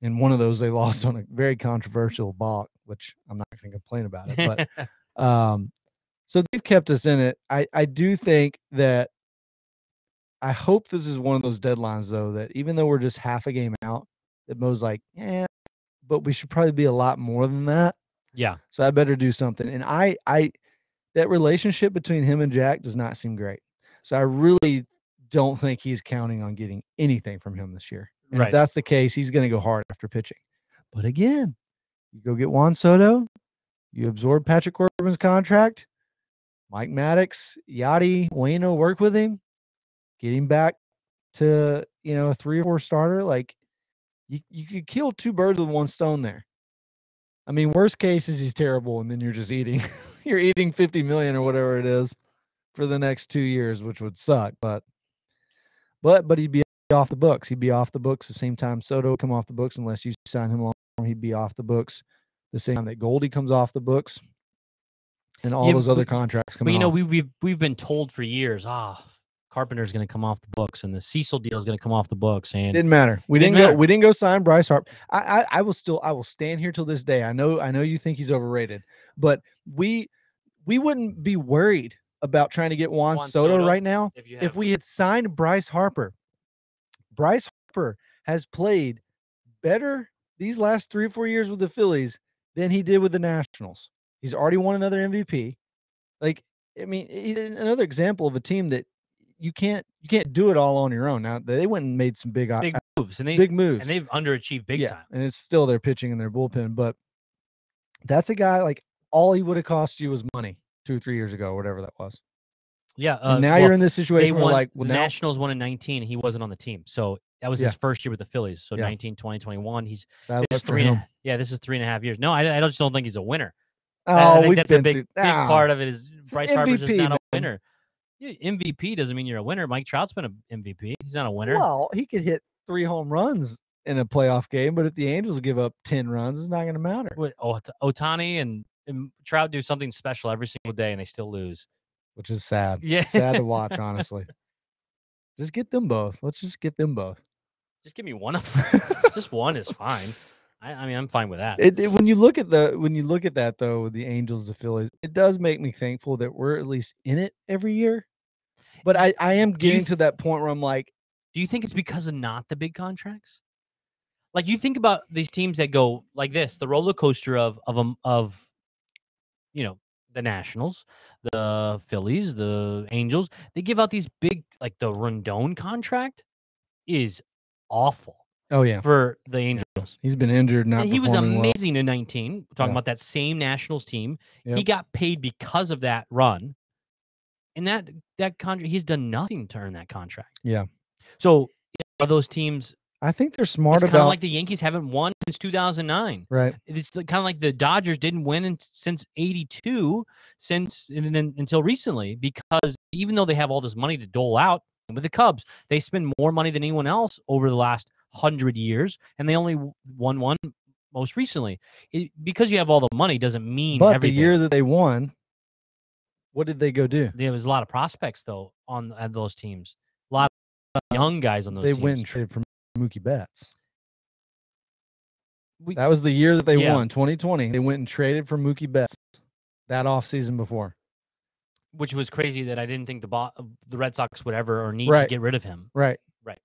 and one of those they lost on a very controversial balk, which I'm not going to complain about it. But um, so they've kept us in it. I I do think that. I hope this is one of those deadlines, though, that even though we're just half a game out, that Mo's like, yeah, but we should probably be a lot more than that. Yeah. So I better do something. And I, I, that relationship between him and Jack does not seem great. So I really don't think he's counting on getting anything from him this year. And right. If that's the case, he's going to go hard after pitching. But again, you go get Juan Soto, you absorb Patrick Corbin's contract, Mike Maddox, Yadi, Waino work with him, get him back to, you know, a three or four starter. Like, you, you could kill two birds with one stone there. I mean, worst case is he's terrible, and then you're just eating. You're eating fifty million or whatever it is for the next two years, which would suck. But, but, but he'd be off the books. He'd be off the books the same time Soto would come off the books, unless you sign him long. He'd be off the books the same time that Goldie comes off the books, and all yeah, those other we, contracts come. But you off. know, we, we've we've been told for years, ah, oh, Carpenter's going to come off the books, and the Cecil deal is going to come off the books. And didn't matter. We didn't, didn't matter. go. We didn't go sign Bryce Harper. I, I I will still. I will stand here till this day. I know. I know you think he's overrated, but we we wouldn't be worried about trying to get Juan, Juan Soto, Soto right now if, you if we had signed Bryce Harper. Bryce Harper has played better these last three or four years with the Phillies than he did with the Nationals. He's already won another M V P. Like, I mean, another example of a team that you can't you can't do it all on your own. Now, they went and made some big, big moves, and they big moves, and they've underachieved big yeah, time. And it's still their pitching and their bullpen. But that's a guy, like, all he would have cost you was money two or three years ago, whatever that was. Yeah. Uh, now well, you're in this situation where, won, like, well, the now, Nationals won in nineteen, and he wasn't on the team. So that was yeah. his first year with the Phillies. So yeah. nineteen, twenty, twenty-one. He's three. And, yeah, this is three and a half years. No, I, I just don't think he's a winner. Oh, I, I think that's a big, through, big oh, part of it is Bryce Harper's just not a winner. M V P doesn't mean you're a winner. Mike Trout's been an M V P. He's not a winner. Well, he could hit three home runs in a playoff game, but if the Angels give up ten runs, it's not going to matter. What, Otani and, and Trout do something special every single day, and they still lose. Which is sad. Yeah. Sad to watch, honestly. Just get them both. Let's just get them both. Just give me one of them. Just one is fine. I, I mean, I'm fine with that. It, it, when you look at the when you look at that though, with the Angels, the Phillies, it does make me thankful that we're at least in it every year. But I, I am getting you, to that point where I'm like, do you think it's because of not the big contracts? Like, you think about these teams that go like this, the roller coaster of of um, of, you know, the Nationals, the Phillies, the Angels, they give out these big, like the Rendon contract is awful. Oh, yeah. For the Angels. Yeah. He's been injured. Not and he was amazing well. in nineteen. We're talking yeah. about that same Nationals team. Yep. He got paid because of that run. And that, that contract, he's done nothing to earn that contract. Yeah. So are those teams? I think they're smart it's about. It's kind of like the Yankees haven't won since two thousand nine. Right. It's kind of like the Dodgers didn't win in, since eighty-two, since and, and, until recently, because even though they have all this money to dole out with the Cubs, they spend more money than anyone else over the last hundred years, and they only won one most recently. It, because you have all the money doesn't mean but everything. The year that they won, what did they go do? There was a lot of prospects, though, on, on those teams. A lot of young guys on those they teams. They went and traded for Mookie Betts. We, that was the year that they yeah. won, twenty twenty. They went and traded for Mookie Betts that offseason before. Which was crazy that I didn't think the bo- the Red Sox would ever or need right. to get rid of him. Right. Right.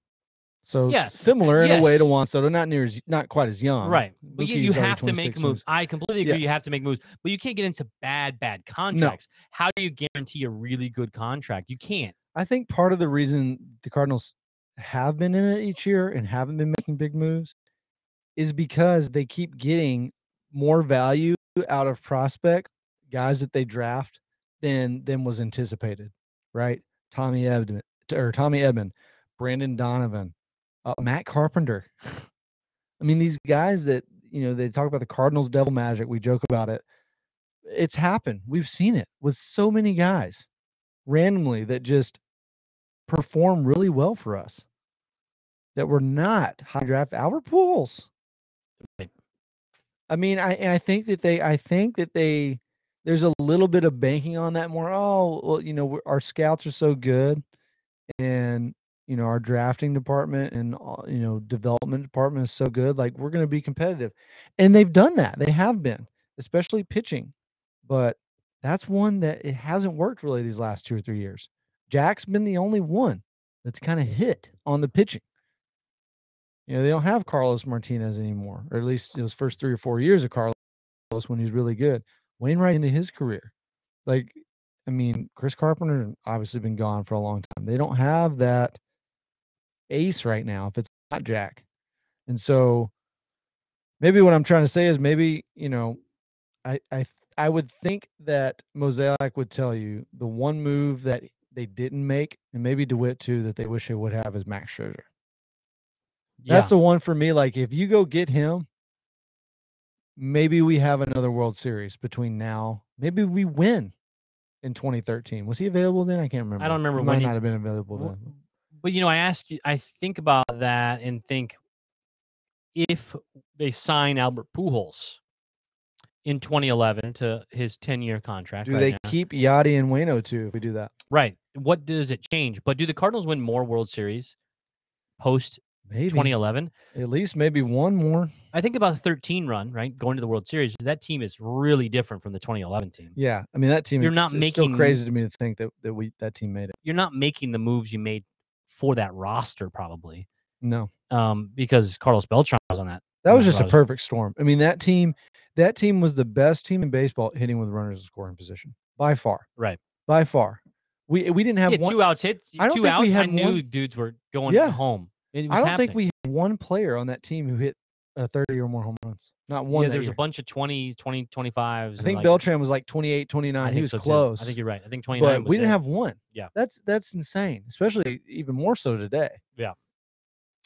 So yes. similar in yes. a way to Juan Soto, not near as, not quite as young. Right. But you, you have to make moves. I completely agree. Yes. You have to make moves, but you can't get into bad, bad contracts. No. How do you guarantee a really good contract? You can't. I think part of the reason the Cardinals have been in it each year and haven't been making big moves is because they keep getting more value out of prospect guys that they draft than than was anticipated, right? Tommy Edman or Tommy Edman, Brendan Donovan, uh, Matt Carpenter. I mean, these guys that, you know, they talk about the Cardinals devil magic. We joke about it. It's happened. We've seen it with so many guys randomly that just perform really well for us that were not high draft. Albert Pujols. I mean, I I think that they I think that they there's a little bit of banking on that more. Oh, well, you know, our scouts are so good, and you know, our drafting department and, you know, development department is so good. Like, we're going to be competitive, and they've done that. They have been, especially pitching, but that's one that it hasn't worked really these last two or three years. Jack's been the only one that's kind of hit on the pitching. You know, they don't have Carlos Martinez anymore, or at least those first three or four years of Carlos when he's really good. Wainwright into his career. Like, I mean, Chris Carpenter obviously been gone for a long time. They don't have that ace right now if it's not Jack. And so maybe what I'm trying to say is maybe, you know, I I I would think that Mozeliak would tell you the one move that they didn't make, and maybe DeWitt too, that they wish they would have, is Max Scherzer. Yeah. That's the one for me. Like, if you go get him, maybe we have another World Series between now. Maybe we win in twenty thirteen. Was he available then? I can't remember. I don't remember. He when might he, not have been available then. But, you know, I ask you, I think about that and think, if they sign Albert Pujols in twenty eleven to his ten-year contract, do right they now, keep Yadi and Waino too if we do that? Right. What does it change? But do the Cardinals win more World Series post Maybe. twenty eleven. At least maybe one more. I think about a thirteen run, right? Going to the World Series. That team is really different from the twenty eleven team. Yeah. I mean, that team you're is not making, still crazy to me to think that, that we that team made it. You're not making the moves you made for that roster, probably. No. Um, because Carlos Beltran was on that. That was just roster. A perfect storm. I mean, that team, that team was the best team in baseball hitting with runners in scoring position. By far. Right. By far. We we didn't have yeah, one. Two outs hits. I don't two think outs. We had I knew one. Dudes were going yeah. home. I don't happening. think we had one player on that team who hit uh, thirty or more home runs. Not one. Yeah, there's year. a bunch of twenties, twenty, twenty-fives. I think like, Beltran was like twenty-eight, twenty-nine. He was so close. Too. I think you're right. I think twenty-nine but was we didn't it. have one. Yeah. That's that's insane, especially even more so today. Yeah.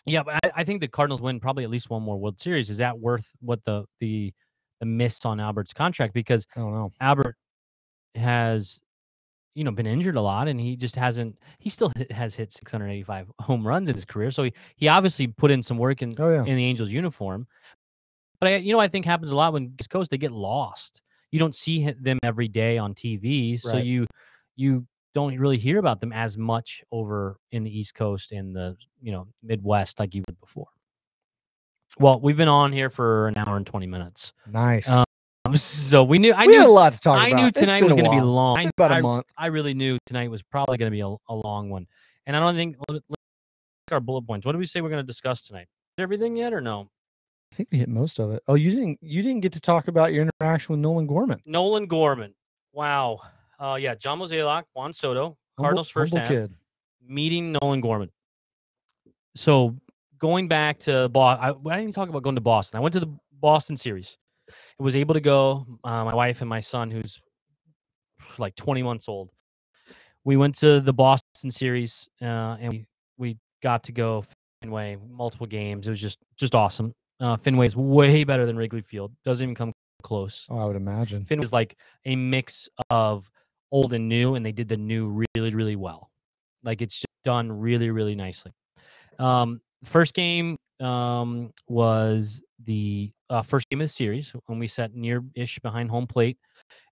Yeah, but I, I think the Cardinals win probably at least one more World Series. Is that worth what the the, the miss on Albert's contract? Because I don't know. Albert has, you know, been injured a lot, and he just hasn't. He still has hit six hundred eighty-five home runs in his career, so he, he obviously put in some work in, oh, yeah. in the Angels uniform. But I, you know, I think happens a lot when East Coast, they get lost. You don't see them every day on T V, so right. you you don't really hear about them as much over in the East Coast and the you know Midwest like you would before. Well, we've been on here for an hour and twenty minutes. Nice. Um, So we knew I we knew had a lot to talk I about. I knew tonight was going to be long. I, about a I, month. I really knew tonight was probably going to be a, a long one. And I don't think let's our bullet points. What do we say we're going to discuss tonight? Is everything yet or no? I think we hit most of it. Oh, you didn't you didn't get to talk about your interaction with Nolan Gorman. Nolan Gorman. Wow. Uh yeah, John Mozeliak, Juan Soto, Cardinals humble, first humble half, kid. Meeting Nolan Gorman. So going back to Boston, I, I didn't even talk about going to Boston. I went to the Boston series. I was able to go, uh, my wife and my son, who's like twenty months old. We went to the Boston series, uh, and we, we got to go Fenway, multiple games. It was just just awesome. Uh, Fenway is way better than Wrigley Field. Doesn't even come close. Oh, I would imagine. Fenway is like a mix of old and new, and they did the new really, really well. Like, it's just done really, really nicely. Um, first game um, was the Uh, first game of the series, when we sat near-ish behind home plate.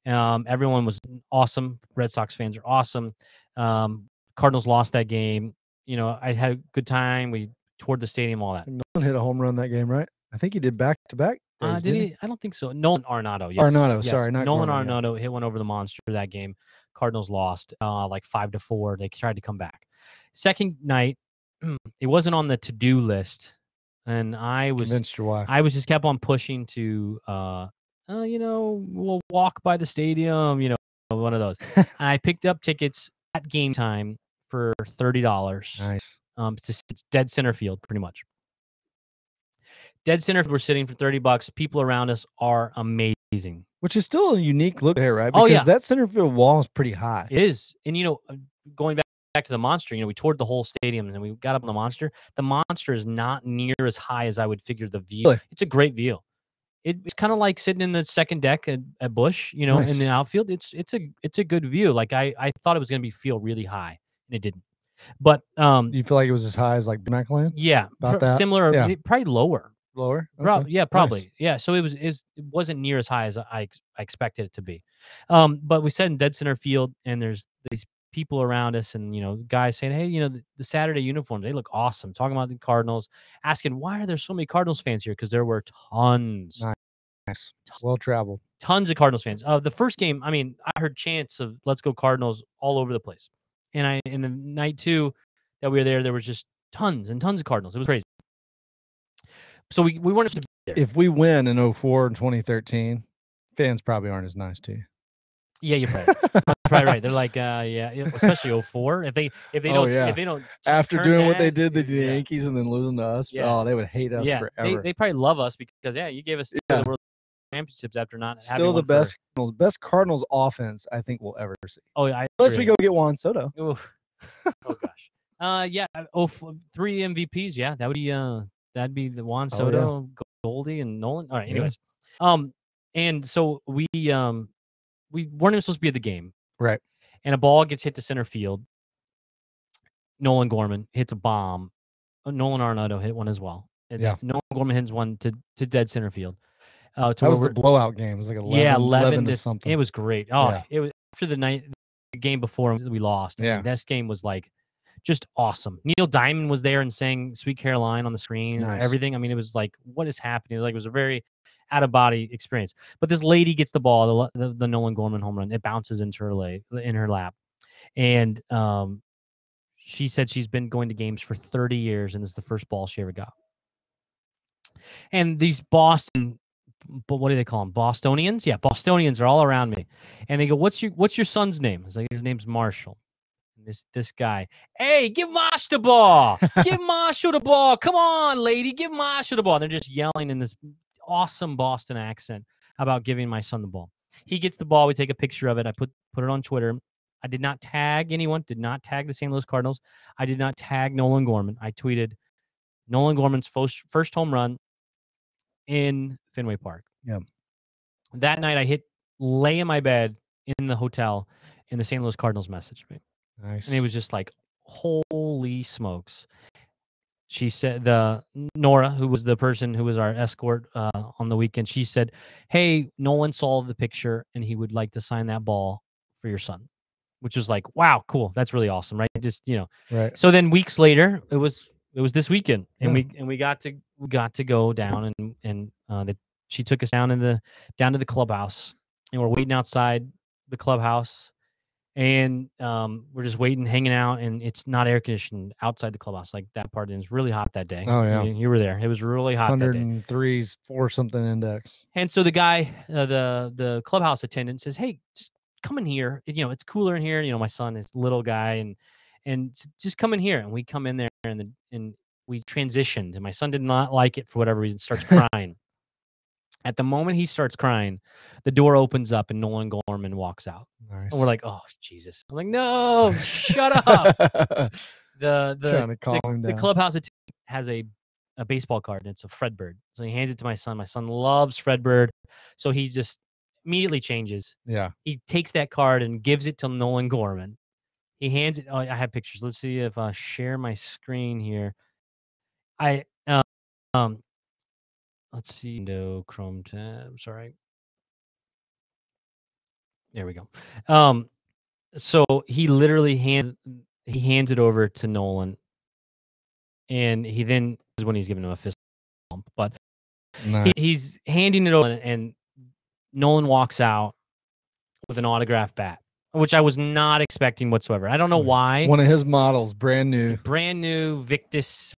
Um, everyone was awesome. Red Sox fans are awesome. Um, Cardinals lost that game. You know, I had a good time. We toured the stadium, all that. Nolan hit a home run that game, right? I think he did back-to-back. Uh, did he? he? I don't think so. Nolan Arenado. Yes. Arenado, yes. sorry. Not Nolan Gorman, Arenado yeah. hit one over the monster that game. Cardinals lost uh, like five to four. They tried to come back. Second night, it wasn't on the to-do list. And I was convinced your wife. I was just kept on pushing to, uh, uh, you know, we'll walk by the stadium, you know, one of those. And I picked up tickets at game time for thirty dollars. Nice. Um, it's, just, it's dead center field, pretty much. Dead center field, we're sitting for thirty bucks. People around us are amazing. Which is still a unique look here, right? Because oh, yeah. that center field wall is pretty high. It is. And, you know, going back. Back to the monster, you know, we toured the whole stadium and we got up on the monster. The monster is not near as high as I would figure the view. Really? It's a great view. It, it's kind of like sitting in the second deck at, at Busch, you know, nice. in the outfield. It's it's a it's a good view. Like I, I thought it was gonna be feel really high, and it didn't. But um, you feel like it was as high as like McLean? Yeah, about pr- that? similar, yeah. probably lower. Lower? Okay. Pro- yeah, probably. Nice. Yeah, so it was it wasn't near as high as I I expected it to be. Um, but we sat in dead center field, and there's these people around us, and you know, guys saying, "Hey, you know, the, the Saturday uniforms, they look awesome." Talking about the Cardinals, asking, "Why are there so many Cardinals fans here?" Because there were tons, nice, well traveled, tons of Cardinals fans. Uh, the first game, I mean, I heard chants of "Let's go Cardinals" all over the place, and I in the night two that we were there, there was just tons and tons of Cardinals. It was crazy. So we we weren't. If we win in oh four and twenty thirteen, fans probably aren't as nice to you. Yeah, you're right. probably right. They're like, uh, yeah, especially oh four. If they if they don't oh, yeah. if they don't after doing that, what they did to the yeah. Yankees and then losing to us, yeah. oh, they would hate us yeah. forever. They, they probably love us because yeah, you gave us two yeah. of the World Championships after not still having still the best Cardinals, best Cardinals offense I think we'll ever see. Oh yeah, I unless agree. we go get Juan Soto. Oh gosh, uh, yeah, oh three M V Ps. Yeah, that would be uh, that'd be the Juan Soto, oh, yeah. Goldie, and Nolan. All right, anyways, yeah. um, and so we um. We weren't even supposed to be at the game. Right. And a ball gets hit to center field. Nolan Gorman hits a bomb. Nolan Arenado hit one as well. And yeah. Nolan Gorman hits one to, to dead center field. Uh, to that was the blowout game. It was like eleven, yeah, eleven, eleven to, to something. It was great. Oh, yeah. It was after the night the game before we lost. Yeah. This game was like just awesome. Neil Diamond was there and sang Sweet Caroline on the screen. Nice. Everything. I mean, it was like, what is happening? Like, it was a very out of body experience, but this lady gets the ball, the, the, the Nolan Gorman home run. It bounces into her lay, in her lap, and um, she said she's been going to games for thirty years, and it's the first ball she ever got. And these Boston, but what do they call them? Bostonians, yeah, Bostonians are all around me, and they go, "What's your What's your son's name?" It's like his name's Marshall. This this guy, hey, give Marsh the ball, give Marshall the ball. Come on, lady, give Marshall the ball. And they're just yelling in this awesome Boston accent about giving my son the ball. He gets the ball. We take a picture of it. I put put it on Twitter. I did not tag anyone, did not tag the Saint Louis Cardinals. I did not tag Nolan Gorman. I tweeted Nolan Gorman's first, first home run in Fenway Park. Yeah. That night I hit lay in my bed in the hotel and the Saint Louis Cardinals messaged me. Nice. And it was just like, holy smokes. She said, the Nora, who was the person who was our escort uh, on the weekend, she said, hey, Nolan saw the picture and he would like to sign that ball for your son, which was like, wow, cool. That's really awesome. Right. Just, you know, right. So then weeks later, it was, it was this weekend and yeah. we, and we got to, we got to go down and, and uh, the, she took us down in the, down to the clubhouse and we're waiting outside the clubhouse. And um, we're just waiting, hanging out, and it's not air conditioned outside the clubhouse like that part. And it's really hot that day. Oh yeah, you, you were there. It was really hot. one oh three, four something index. And so the guy, uh, the the clubhouse attendant says, "Hey, just come in here. You know, it's cooler in here. You know, my son is a little guy, and and just come in here." And we come in there, and the, and we transitioned. And my son did not like it for whatever reason. Starts crying. At the moment he starts crying, the door opens up and Nolan Gorman walks out. Nice. And we're like, oh, Jesus. I'm like, no, shut up. The the, the, the clubhouse has a, a baseball card, and it's a Fredbird. So he hands it to my son. My son loves Fredbird. So he just immediately changes. Yeah. He takes that card and gives it to Nolan Gorman. He hands it. Oh, I have pictures. Let's see if I share my screen here. I um. um Let's see. No Chrome tab. Sorry. There we go. Um, so he literally hand he hands it over to Nolan, and he then is when he's giving him a fist bump. But nah. he, he's handing it over, and, and Nolan walks out with an autographed bat, which I was not expecting whatsoever. I don't know why. One of his models, brand new, brand new Victus.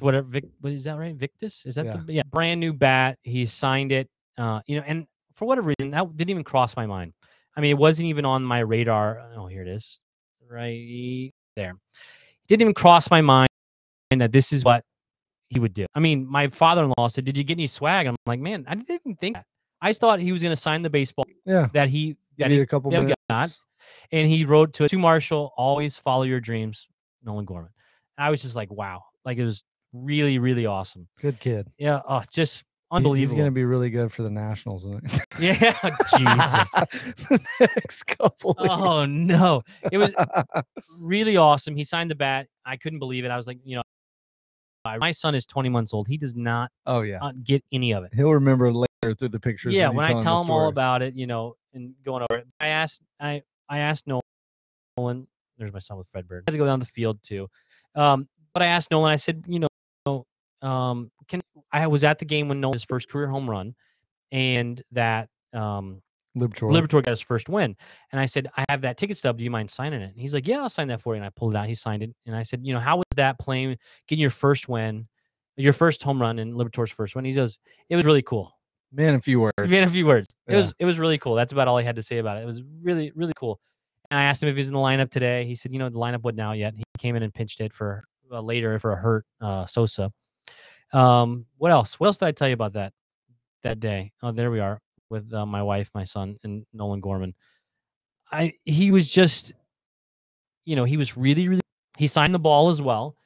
Whatever, Vic, what is that right? Victus? Is that yeah. the yeah, brand new bat? He signed it, uh, you know, and for whatever reason, that didn't even cross my mind. I mean, it wasn't even on my radar. Oh, here it is, right there. It didn't even cross my mind that this is what he would do. I mean, my father-in-law said, "Did you get any swag?" I'm like, "Man, I didn't think that. I thought he was going to sign the baseball yeah. that he that he, a couple that got." And he wrote to to Marshall, "Always follow your dreams, Nolan Gorman." And I was just like, "Wow!" Like it was. Really, really awesome. Good kid. Yeah. Oh, just unbelievable. He's going to be really good for the Nationals. Isn't it? Yeah. Jesus. The next couple. Oh, no. It was really awesome. He signed the bat. I couldn't believe it. I was like, you know, my son is twenty months old. He does not oh, yeah. uh, get any of it. He'll remember later through the pictures. Yeah. When, when I tell him all about it, you know, and going over it, I asked, I, I asked Nolan, there's my son with Fred Bird. I had to go down the field too. Um, but I asked Nolan, I said, you know, Um, can I was at the game when Nolan his first career home run, and that um Liberatore. Liberatore got his first win. And I said, I have that ticket stub. Do you mind signing it? And he's like, yeah, I'll sign that for you. And I pulled it out. He signed it. And I said, you know, how was that playing, getting your first win, your first home run, and Liberatore's first win? He goes, it was really cool. Man, a few words. Man, a few words. Yeah. It was it was really cool. That's about all I had to say about it. It was really really cool. And I asked him if he's in the lineup today. He said, you know, the lineup would now yet. He came in and pinched it for uh, later for a hurt uh, Sosa. Um, what else? What else did I tell you about that that day? Oh, there we are with uh, my wife, my son, and Nolan Gorman. I he was just, you know, he was really, really. He signed the ball as well,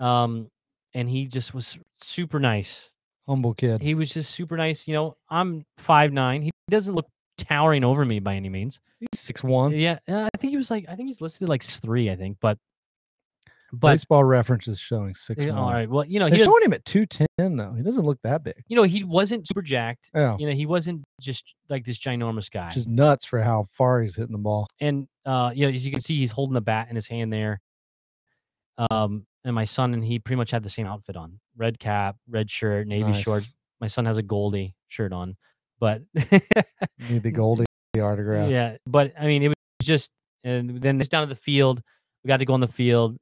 um, and he just was super nice, humble kid. He was just super nice. You know, I'm five nine. He doesn't look towering over me by any means. He's six one. Yeah, I think he was like, I think he's listed like six three, I think, but. But, Baseball Reference is showing six. Yeah, all right. Well, you know, he's showing him at two ten though. He doesn't look that big. You know, he wasn't super jacked. Yeah. You know, he wasn't just like this ginormous guy. Just nuts for how far he's hitting the ball. And uh, you know, as you can see, he's holding the bat in his hand there. Um, and my son and he pretty much had the same outfit on: red cap, red shirt, navy nice. shorts. My son has a Goldie shirt on, but need the Goldie autograph. Yeah, but I mean, it was just, and then it's down to the field. We got to go on the field.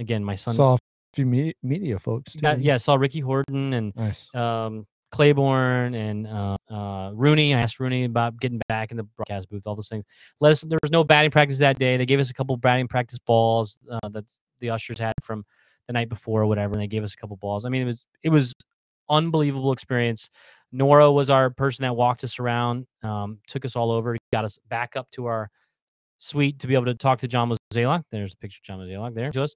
Again, my son saw a few media, media folks. Too. Got, yeah, saw Ricky Horton and nice. um, Claiborne and uh, uh, Rooney. I asked Rooney about getting back in the broadcast booth. All those things. Let us. There was no batting practice that day. They gave us a couple batting practice balls uh, that the ushers had from the night before or whatever, and they gave us a couple balls. I mean, it was it was unbelievable experience. Nora was our person that walked us around, um, took us all over, got us back up to our suite to be able to talk to John Mozeliak. There's a picture of John Mozeliak there to us.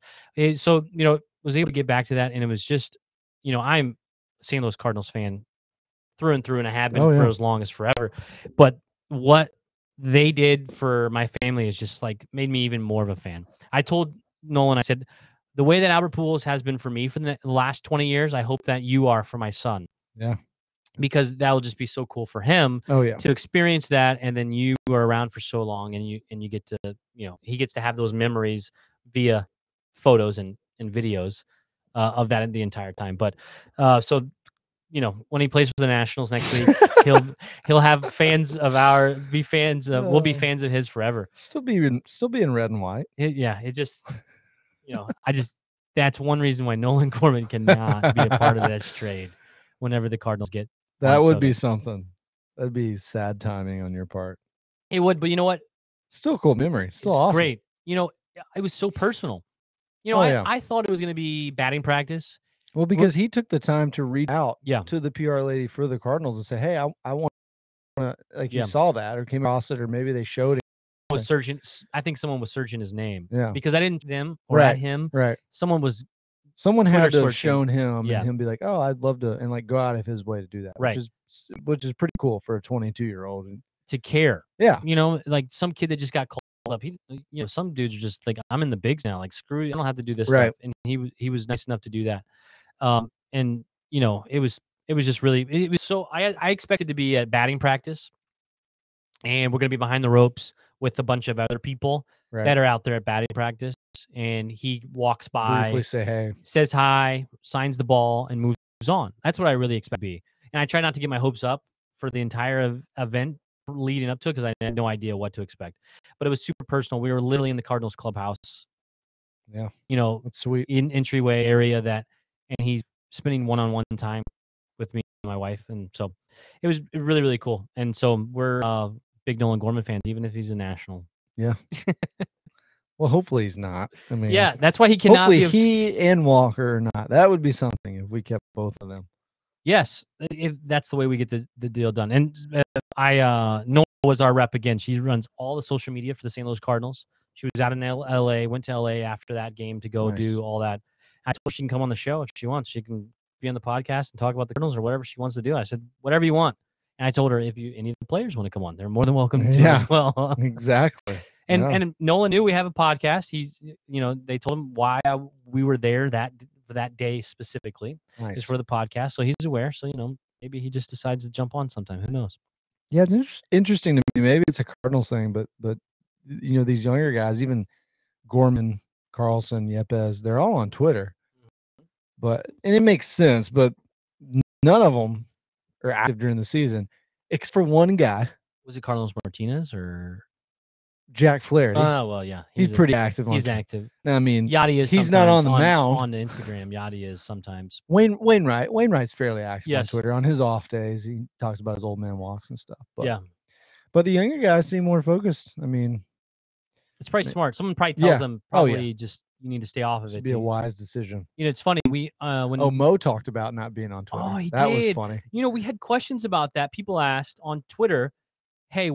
So, you know, was able to get back to that. And it was just, you know, I'm a Saint Louis Cardinals fan through and through, and I have been oh, yeah. for as long as forever. But what they did for my family is just like made me even more of a fan. I told Nolan, I said, the way that Albert Pujols has been for me for the last twenty years, I hope that you are for my son. Yeah. Because that will just be so cool for him oh, yeah. to experience that, and then you are around for so long, and you and you get to, you know, he gets to have those memories via photos and and videos uh, of that the entire time. But uh, so, you know, when he plays for the Nationals next week, he'll he'll have fans of our be fans of uh, we'll be fans of his forever. Still be in, still be in red and white. It, yeah, it just you know I just that's one reason why Nolan Gorman cannot be a part of that trade whenever the Cardinals get. That would be something. That'd be sad timing on your part. It would, but you know what? Still cool memory. Still awesome. Great. You know, it was so personal. You know, oh, I, yeah. I thought it was going to be batting practice. Well, because We're, he took the time to reach out yeah. to the P R lady for the Cardinals and say, hey, I, I want to, like, yeah. he saw that or came across it, or maybe they showed it. Was searching, I think someone was searching his name. Yeah. Because I didn't them or right. at him. Right. Someone was. Someone Twitter had to have shown him yeah. and him be like, oh, I'd love to, and like go out of his way to do that. Right. Which is, which is pretty cool for a twenty-two year old to care. Yeah. You know, like some kid that just got called up. He, you know, some dudes are just like, I'm in the bigs now. Like, screw you. I don't have to do this. Right. Stuff. And he was, he was nice enough to do that. Um, and you know, it was, it was just really, it was so I, I expected to be at batting practice, and we're going to be behind the ropes with a bunch of other people right. that are out there at batting practice. And he walks by, briefly say hey, says hi, signs the ball, and moves on. That's what I really expect to be. And I try not to get my hopes up for the entire event leading up to it, because I had no idea what to expect. But it was super personal. We were literally in the Cardinals clubhouse. Yeah, you know, that's sweet. In entryway area that, and he's spending one-on-one time with me and my wife, and so it was really, really cool. And so we're uh, big Nolan Gorman fans, even if he's a National. Yeah. Well, hopefully he's not. I mean, yeah, that's why he cannot. Hopefully be a... he and Walker are not. That would be something if we kept both of them. Yes, if that's the way we get the, the deal done. And I, uh, Nora was our rep again. She runs all the social media for the Saint Louis Cardinals. She was out in L A, went to L A after that game to go nice. do all that. I told her she can come on the show if she wants. She can be on the podcast and talk about the Cardinals or whatever she wants to do. I said, whatever you want. And I told her if you any of the players want to come on, they're more than welcome to yeah, as well. Exactly. And yeah. and Nolan knew we have a podcast. He's, you know, they told him why we were there that that day specifically nice. is for the podcast. So he's aware. So, you know, maybe he just decides to jump on sometime. Who knows? Yeah, it's inter- interesting to me. Maybe it's a Cardinals thing, but, but you know, these younger guys, even Gorman, Carlson, Yepez, they're all on Twitter. But and it makes sense, but none of them are active during the season, except for one guy. Was it Carlos Martinez or... Jack Flaherty. Oh, uh, well, yeah. He's, he's pretty a, active. On he's Twitter. active. I mean, Yadi is he's not on the on, mound. On the Instagram, Yadi is sometimes. Wayne Wainwright. Wainwright's fairly active yes. on Twitter. On his off days, he talks about his old man walks and stuff. But, yeah. But the younger guys seem more focused. I mean, It's probably smart. Someone probably tells yeah. them probably oh, yeah. just you need to stay off of this it. It'd be too. a wise decision. You know, it's funny. We uh, when oh Mo talked about not being on Twitter. Oh, he that did. was funny. You know, we had questions about that. People asked on Twitter, "Hey,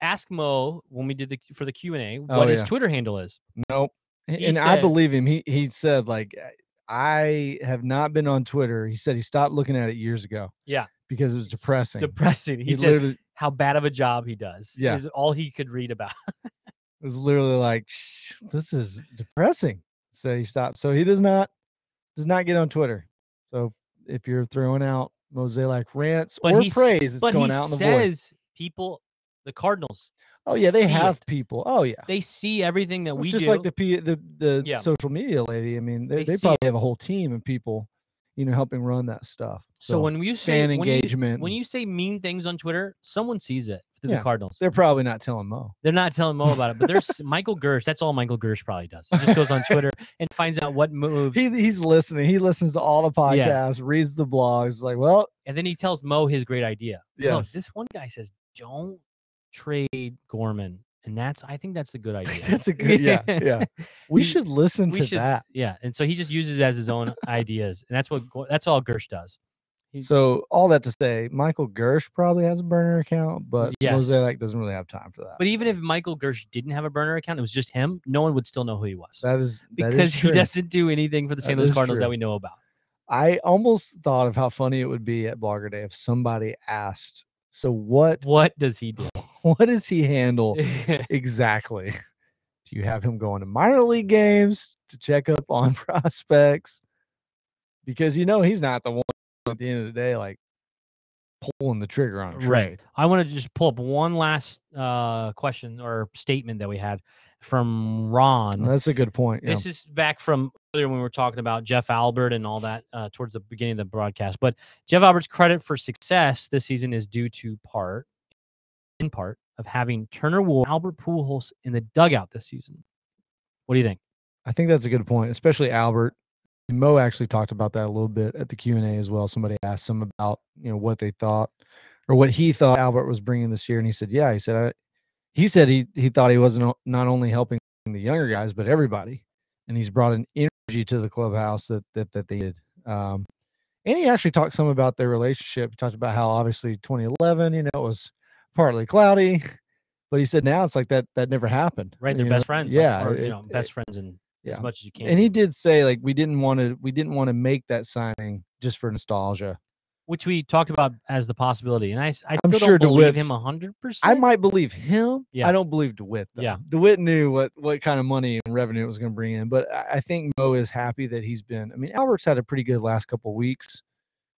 ask Mo when we did the for the Q and A what oh, his yeah. Twitter handle is." Nope, he and said, I believe him. He he said like, "I have not been on Twitter." He said he stopped looking at it years ago. Yeah, because it was it's depressing. Depressing. He, he said literally, how bad of a job he does. Yeah, is all he could read about. It was literally like, this is depressing. So he stopped. So he does not does not get on Twitter. So if you're throwing out Mozeliak rants but or praise, it's going out in the void. But he says people, the Cardinals. Oh, yeah, they have it. people. Oh, yeah. They see everything that it's we just do. Just like the P, the, the yeah. social media lady. I mean, they, they, they probably it. have a whole team of people, you know, helping run that stuff. So, so when you say fan when engagement. You, when you say mean things on Twitter, someone sees it. Yeah, the Cardinals. They're probably not telling Mo. They're not telling Mo about it, but there's Michael Girsch. That's all Michael Girsch probably does. He just goes on Twitter and finds out what moves. He, he's listening. He listens to all the podcasts, yeah. reads the blogs. Like, well. And then he tells Mo his great idea. Yeah. No, this one guy says, don't trade Gorman. And that's, I think that's a good idea. That's a good, yeah. Yeah. We should listen we to should, that. Yeah. And so he just uses it as his own ideas. And that's what, that's all Girsch does. He's, so all that to say, Michael Girsch probably has a burner account, but yes. Mozeliak doesn't really have time for that. But even if Michael Girsch didn't have a burner account, it was just him, no one would still know who he was. That is that because is he doesn't do anything for the Saint Louis Cardinals true. that we know about. I almost thought of how funny it would be at Blogger Day if somebody asked, so what what does he do? What does he handle exactly? Do you have him going to minor league games to check up on prospects? Because you know he's not the one at the end of the day, like pulling the trigger on a trade. Right. I want to just pull up one last uh, question or statement that we had from Ron. That's a good point. This yeah. is back from earlier when we were talking about Jeff Albert and all that uh, towards the beginning of the broadcast. But Jeff Albert's credit for success this season is due to part, in part, of having Turner Ward, Albert Pujols in the dugout this season. What do you think? I think that's a good point, especially Albert. And Mo actually talked about that a little bit at the Q and A as well. Somebody asked him about, you know, what they thought or what he thought Albert was bringing this year. And he said, yeah, he said, I, he said he, he thought he wasn't not only helping the younger guys, but everybody. And he's brought an energy to the clubhouse that, that, that they did. Um, and he actually talked some about their relationship. He talked about how obviously twenty eleven, you know, it was partly cloudy, but he said, now it's like that, that never happened. Right. They're you best know? friends. Yeah. Like, or, it, you know, it, best friends and, Yeah. as much as you can. And he did say like we didn't want to we didn't want to make that signing just for nostalgia, which we talked about as the possibility. And I I still I'm sure don't believe DeWitt's, him one hundred percent. I might believe him. Yeah. I don't believe DeWitt though. Yeah. DeWitt knew what what kind of money and revenue it was going to bring in, but I, I think Mo is happy that he's been. I mean, Albert's had a pretty good last couple of weeks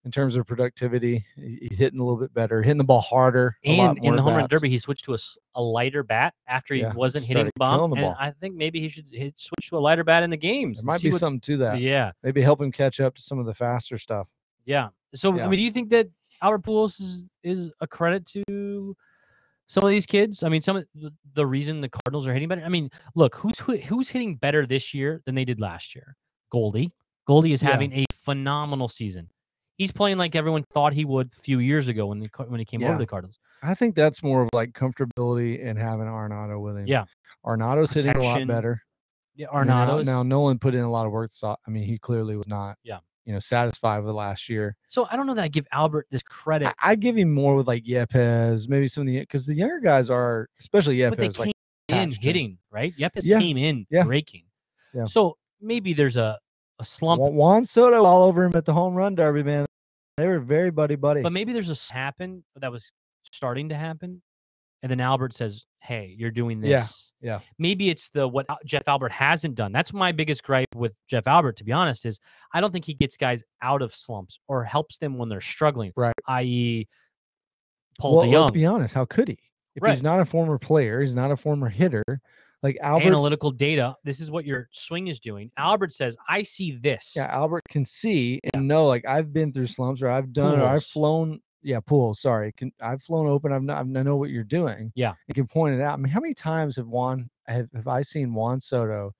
in terms of productivity. He, he's hitting a little bit better, hitting the ball harder, and a lot more in the home run derby, he switched to a, a lighter bat after he yeah, wasn't hitting the bomb. The and ball. I think maybe he should hit, switch to a lighter bat in the games. There might be what, something to that. Yeah, maybe help him catch up to some of the faster stuff. Yeah. So yeah. I mean, do you think that Albert Pujols is, is a credit to some of these kids? I mean, some of the reason the Cardinals are hitting better. I mean, look who's who, who's hitting better this year than they did last year. Goldie. Goldie is yeah. having a phenomenal season. He's playing like everyone thought he would a few years ago when the when he came yeah. over to the Cardinals. I think that's more of like comfortability and having Arenado with him. Yeah, Arenado's Protection. hitting a lot better. Yeah, Arenado's now, now Nolan put in a lot of work. So I mean, he clearly was not. Yeah. you know, satisfied with last year. So I don't know that I give Albert this credit. I, I give him more with like Yepez, maybe some of the because the younger guys are especially Yepez. But they came like, in hitting him. right. Yepez yeah. came in yeah. breaking. Yeah. So maybe there's a. A slump. Juan Soto all over him at the home run derby, man. They were very buddy buddy. But maybe there's a happen that was starting to happen, and then Albert says, "Hey, you're doing this." Yeah, yeah. Maybe it's the what Jeff Albert hasn't done. That's my biggest gripe with Jeff Albert, to be honest, is I don't think he gets guys out of slumps or helps them when they're struggling. Right. that is, Paul well, DeYoung. Let's be honest. How could he? If right. he's not a former player, he's not a former hitter. Like Albert's, analytical data, this is what your swing is doing. Albert says, I see this. Yeah, Albert can see and yeah. know, like, I've been through slumps or I've done Pujols. it or I've flown. Yeah, Pujols, sorry. Can, I've flown open. I've not, I know what you're doing. Yeah. You can point it out. I mean, how many times have Juan, have, have I seen Juan Soto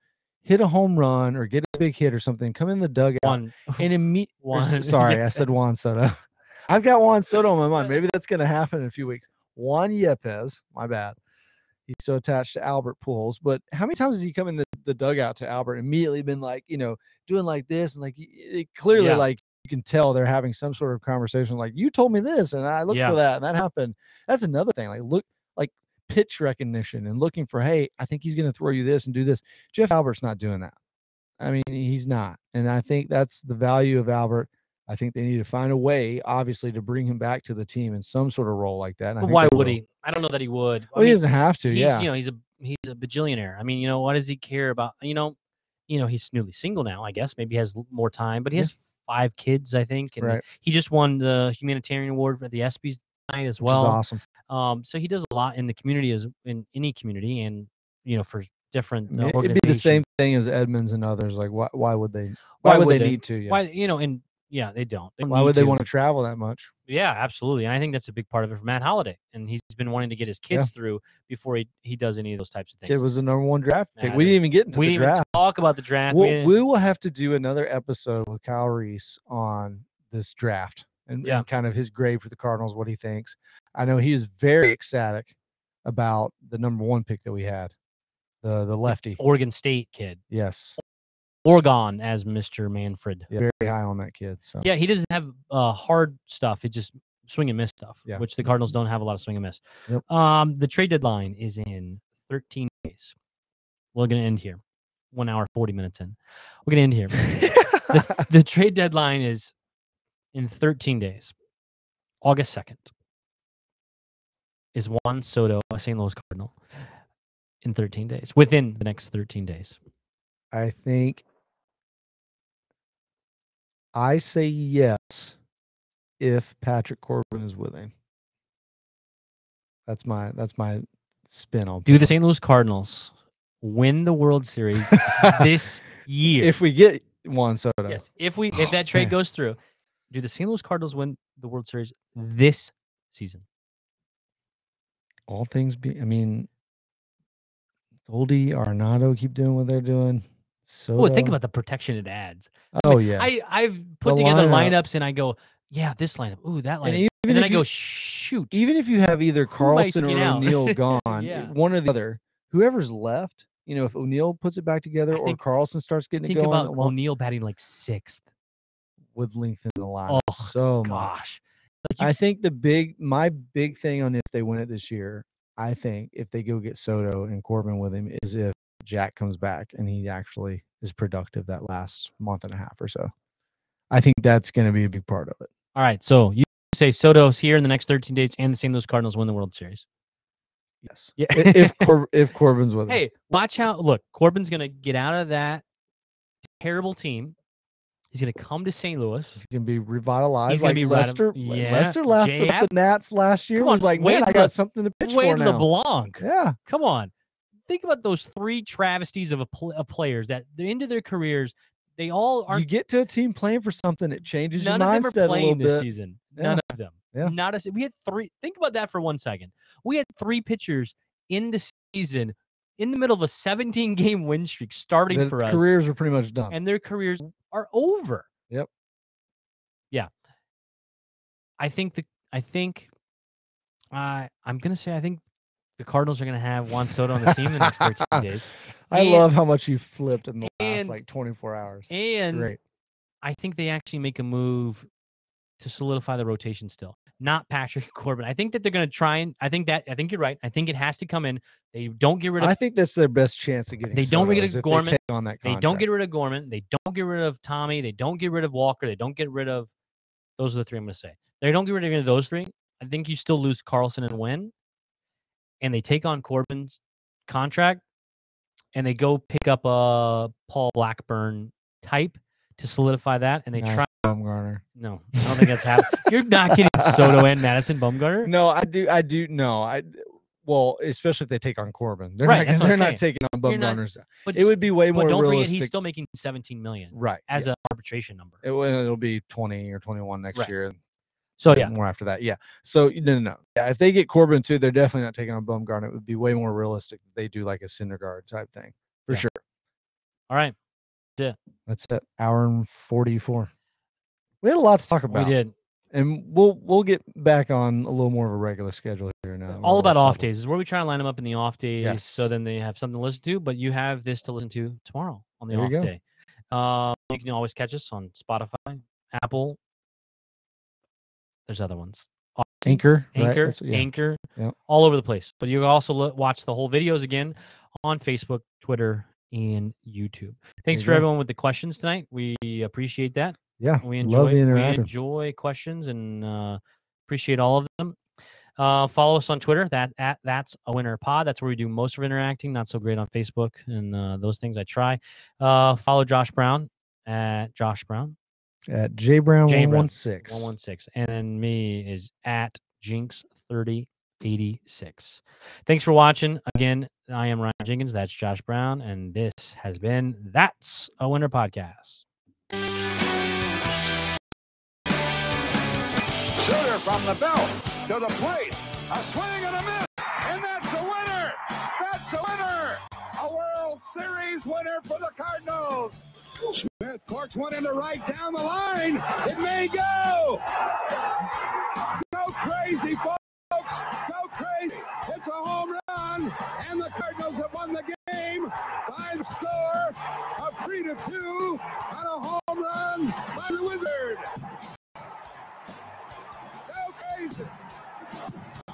hit a home run or get a big hit or something, come in the dugout Juan. and immediately. Juan. Sorry, I said Juan Soto. I've got Juan Soto on my mind. Maybe that's going to happen in a few weeks. Juan Yepez, my bad. He's so attached to Albert Pujols. But how many times has he come in the, the dugout to Albert and immediately been like, you know, doing like this? And like, it clearly, yeah. like, you can tell they're having some sort of conversation. Like, you told me this, and I looked yeah. for that, and that happened. That's another thing. Like, look, like pitch recognition and looking for, hey, I think he's going to throw you this and do this. Jeff Albert's not doing that. I mean, he's not. And I think that's the value of Albert. I think they need to find a way, obviously, to bring him back to the team in some sort of role like that. And I but why would will. he? I don't know that he would. Well, I mean, he doesn't have to. Yeah, you know, he's a he's a bajillionaire. I mean, you know, why does he care about? You know, you know, he's newly single now. I guess maybe he has more time, but he yeah. has five kids, I think, and right. he just won the humanitarian award for the ESPYs tonight as well. Which is awesome. Um, so he does a lot in the community, as in any community, and you know, for different. Uh, It'd organizations. Be the same thing as Edmonds and others. Like, why? Why would they? Why, why would they, they need to? Yeah. Why? You know, and. Yeah, they don't. They Why would they to. want to travel that much? Yeah, absolutely. And I think that's a big part of it for Matt Holliday. And he's been wanting to get his kids yeah. through before he, he does any of those types of things. It was the number one draft pick. Nah, we didn't even get into we the draft. We didn't talk about the draft. We'll, we will have to do another episode with Kyle Reese on this draft and, yeah. and kind of his grade for the Cardinals, what he thinks. I know he was very ecstatic about the number one pick that we had, the, the lefty. It's Oregon State kid. Yes. Oregon as Mister Manfred. Yeah, very high on that kid. So yeah, he doesn't have uh, hard stuff. It's just swing and miss stuff, yeah. which the Cardinals don't have a lot of swing and miss. Yep. Um, the trade deadline is in thirteen days. We're going to end here. One hour, forty minutes in. We're going to end here. the, the trade deadline is in thirteen days. August second is Juan Soto, a Saint Louis Cardinal, in thirteen days, within the next thirteen days. I think I say yes if Patrick Corbin is with him. That's my that's my spin on. Do the Saint Louis Cardinals win the World Series this year? If we get Juan Soto. Yes, if we if that trade oh, goes through, do the Saint Louis Cardinals win the World Series this season? All things be, I mean, Goldie, Arenado keep doing what they're doing. So well, think about the protection it adds. Oh, I mean, yeah. I, I've put the together lineup. lineups and I go, yeah, this lineup. Ooh, that lineup. And, even and then I you, go, shoot. Even if you have either Carlson or O'Neill gone, yeah. one or the other, whoever's left, you know, if O'Neill puts it back together I or think, Carlson starts getting it going. Think about O'Neill batting like sixth. Would lengthen the line oh, so gosh. much. Like you, I think the big, my big thing on if they win it this year, I think if they go get Soto and Corbin with him is if Jack comes back and he actually is productive that last month and a half or so. I think that's going to be a big part of it. All right. So you say Soto's here in the next thirteen days and the Saint Louis Cardinals win the World Series. Yes. Yeah. if Cor- if Corbin's with him. Hey, watch out. Look, Corbin's going to get out of that terrible team. He's going to come to Saint Louis. He's going to be revitalized. He's going like to be Lester. Yeah. Lester left J- with the Nats last year. He was like, man, I got Le- something to pitch Wade for now. Wade LeBlanc. Yeah. Come on. Think about those three travesties of a pl- of players that the end of their careers, they all are. You get to a team playing for something, it changes your mindset a little bit. None of them are playing this season. Yeah. None of them. Yeah. Not a, we had three. Think about that for one second. We had three pitchers in the season in the middle of a seventeen-game win streak starting their for us. Their careers are pretty much done. And their careers are over. Yep. Yeah. I think the I think uh, I'm gonna say I think the Cardinals are gonna have Juan Soto on the team in the next thirteen days. I and, love how much you flipped in the and, last like twenty-four hours. And it's great. I think they actually make a move to solidify the rotation still. Not Patrick Corbin. I think that they're gonna try and I think that I think you're right. I think it has to come in. They don't get rid of I think that's their best chance of getting They don't get rid of Gorman. They, on that they don't get rid of Gorman. They don't get rid of Tommy. They don't get rid of Walker. They don't get rid of those are the three I'm gonna say. They don't get rid of any of those three. I think you still lose Carlson and Wynn. And they take on Corbin's contract and they go pick up a Paul Blackburn type to solidify that and they nice. try Bumgarner. No, I don't think that's happening. You're not getting Soto and Madison Bumgarner. No, I do. I do. No, I. Well, especially if they take on Corbin, they're right, not. They're not saying. taking on Bumgarner's. It just, would be way more. But don't realistic. forget, he's still making seventeen million dollars right as yeah. an arbitration number. It will. It'll be twenty or twenty-one next right. year. So yeah, more after that. Yeah. So no, no, no. Yeah, if they get Corbin too, they're definitely not taking on Bumgarner. It would be way more realistic that they do like a Syndergaard type thing for yeah. sure. All right. Yeah. That's it. Hour and forty-four. We had a lot to talk about. We did. And we'll we'll get back on a little more of a regular schedule here now. All about off days is where we try to line them up in the off days, yes. So then they have something to listen to. But you have this to listen to tomorrow on the there off you day. Um, you can always catch us on Spotify, Apple. There's other ones. Anchor, Anchor, right? yeah. Anchor, yeah. all over the place. But you can also lo- watch the whole videos again on Facebook, Twitter, and YouTube. Thanks for go. everyone with the questions tonight. We appreciate that. Yeah, we enjoy, we enjoy questions and uh, appreciate all of them. Uh, follow us on Twitter. That at that's a winner pod. That's where we do most of interacting. Not so great on Facebook and uh, those things. I try. Uh, follow Josh Brown at Josh Brown. At J Brown one one six. one one six. And then me is at Jinx thirty eighty-six. Thanks for watching. Again, I am Ryan Jenkins. That's Josh Brown. And this has been That's a Winner Podcast. Shooter from the belt to the plate. A swing and a miss. And that's a winner. That's a winner. A World Series winner for the Cardinals. Smith corks one into right down the line. It may go. Go crazy, folks. Go crazy. It's a home run, and the Cardinals have won the game. Time score of three to two on a home run by the Wizard. Go crazy.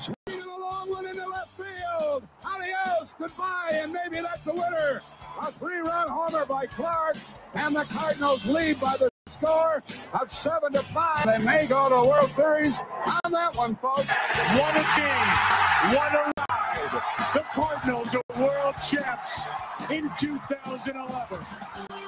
Swinging a long one into left field. Adios, goodbye, and maybe that's the winner. A three-run homer by Clark, and the Cardinals lead by the score of seven to five. They may go to a World Series on that one, folks. What a team! What a ride! The Cardinals are world champs in two thousand eleven.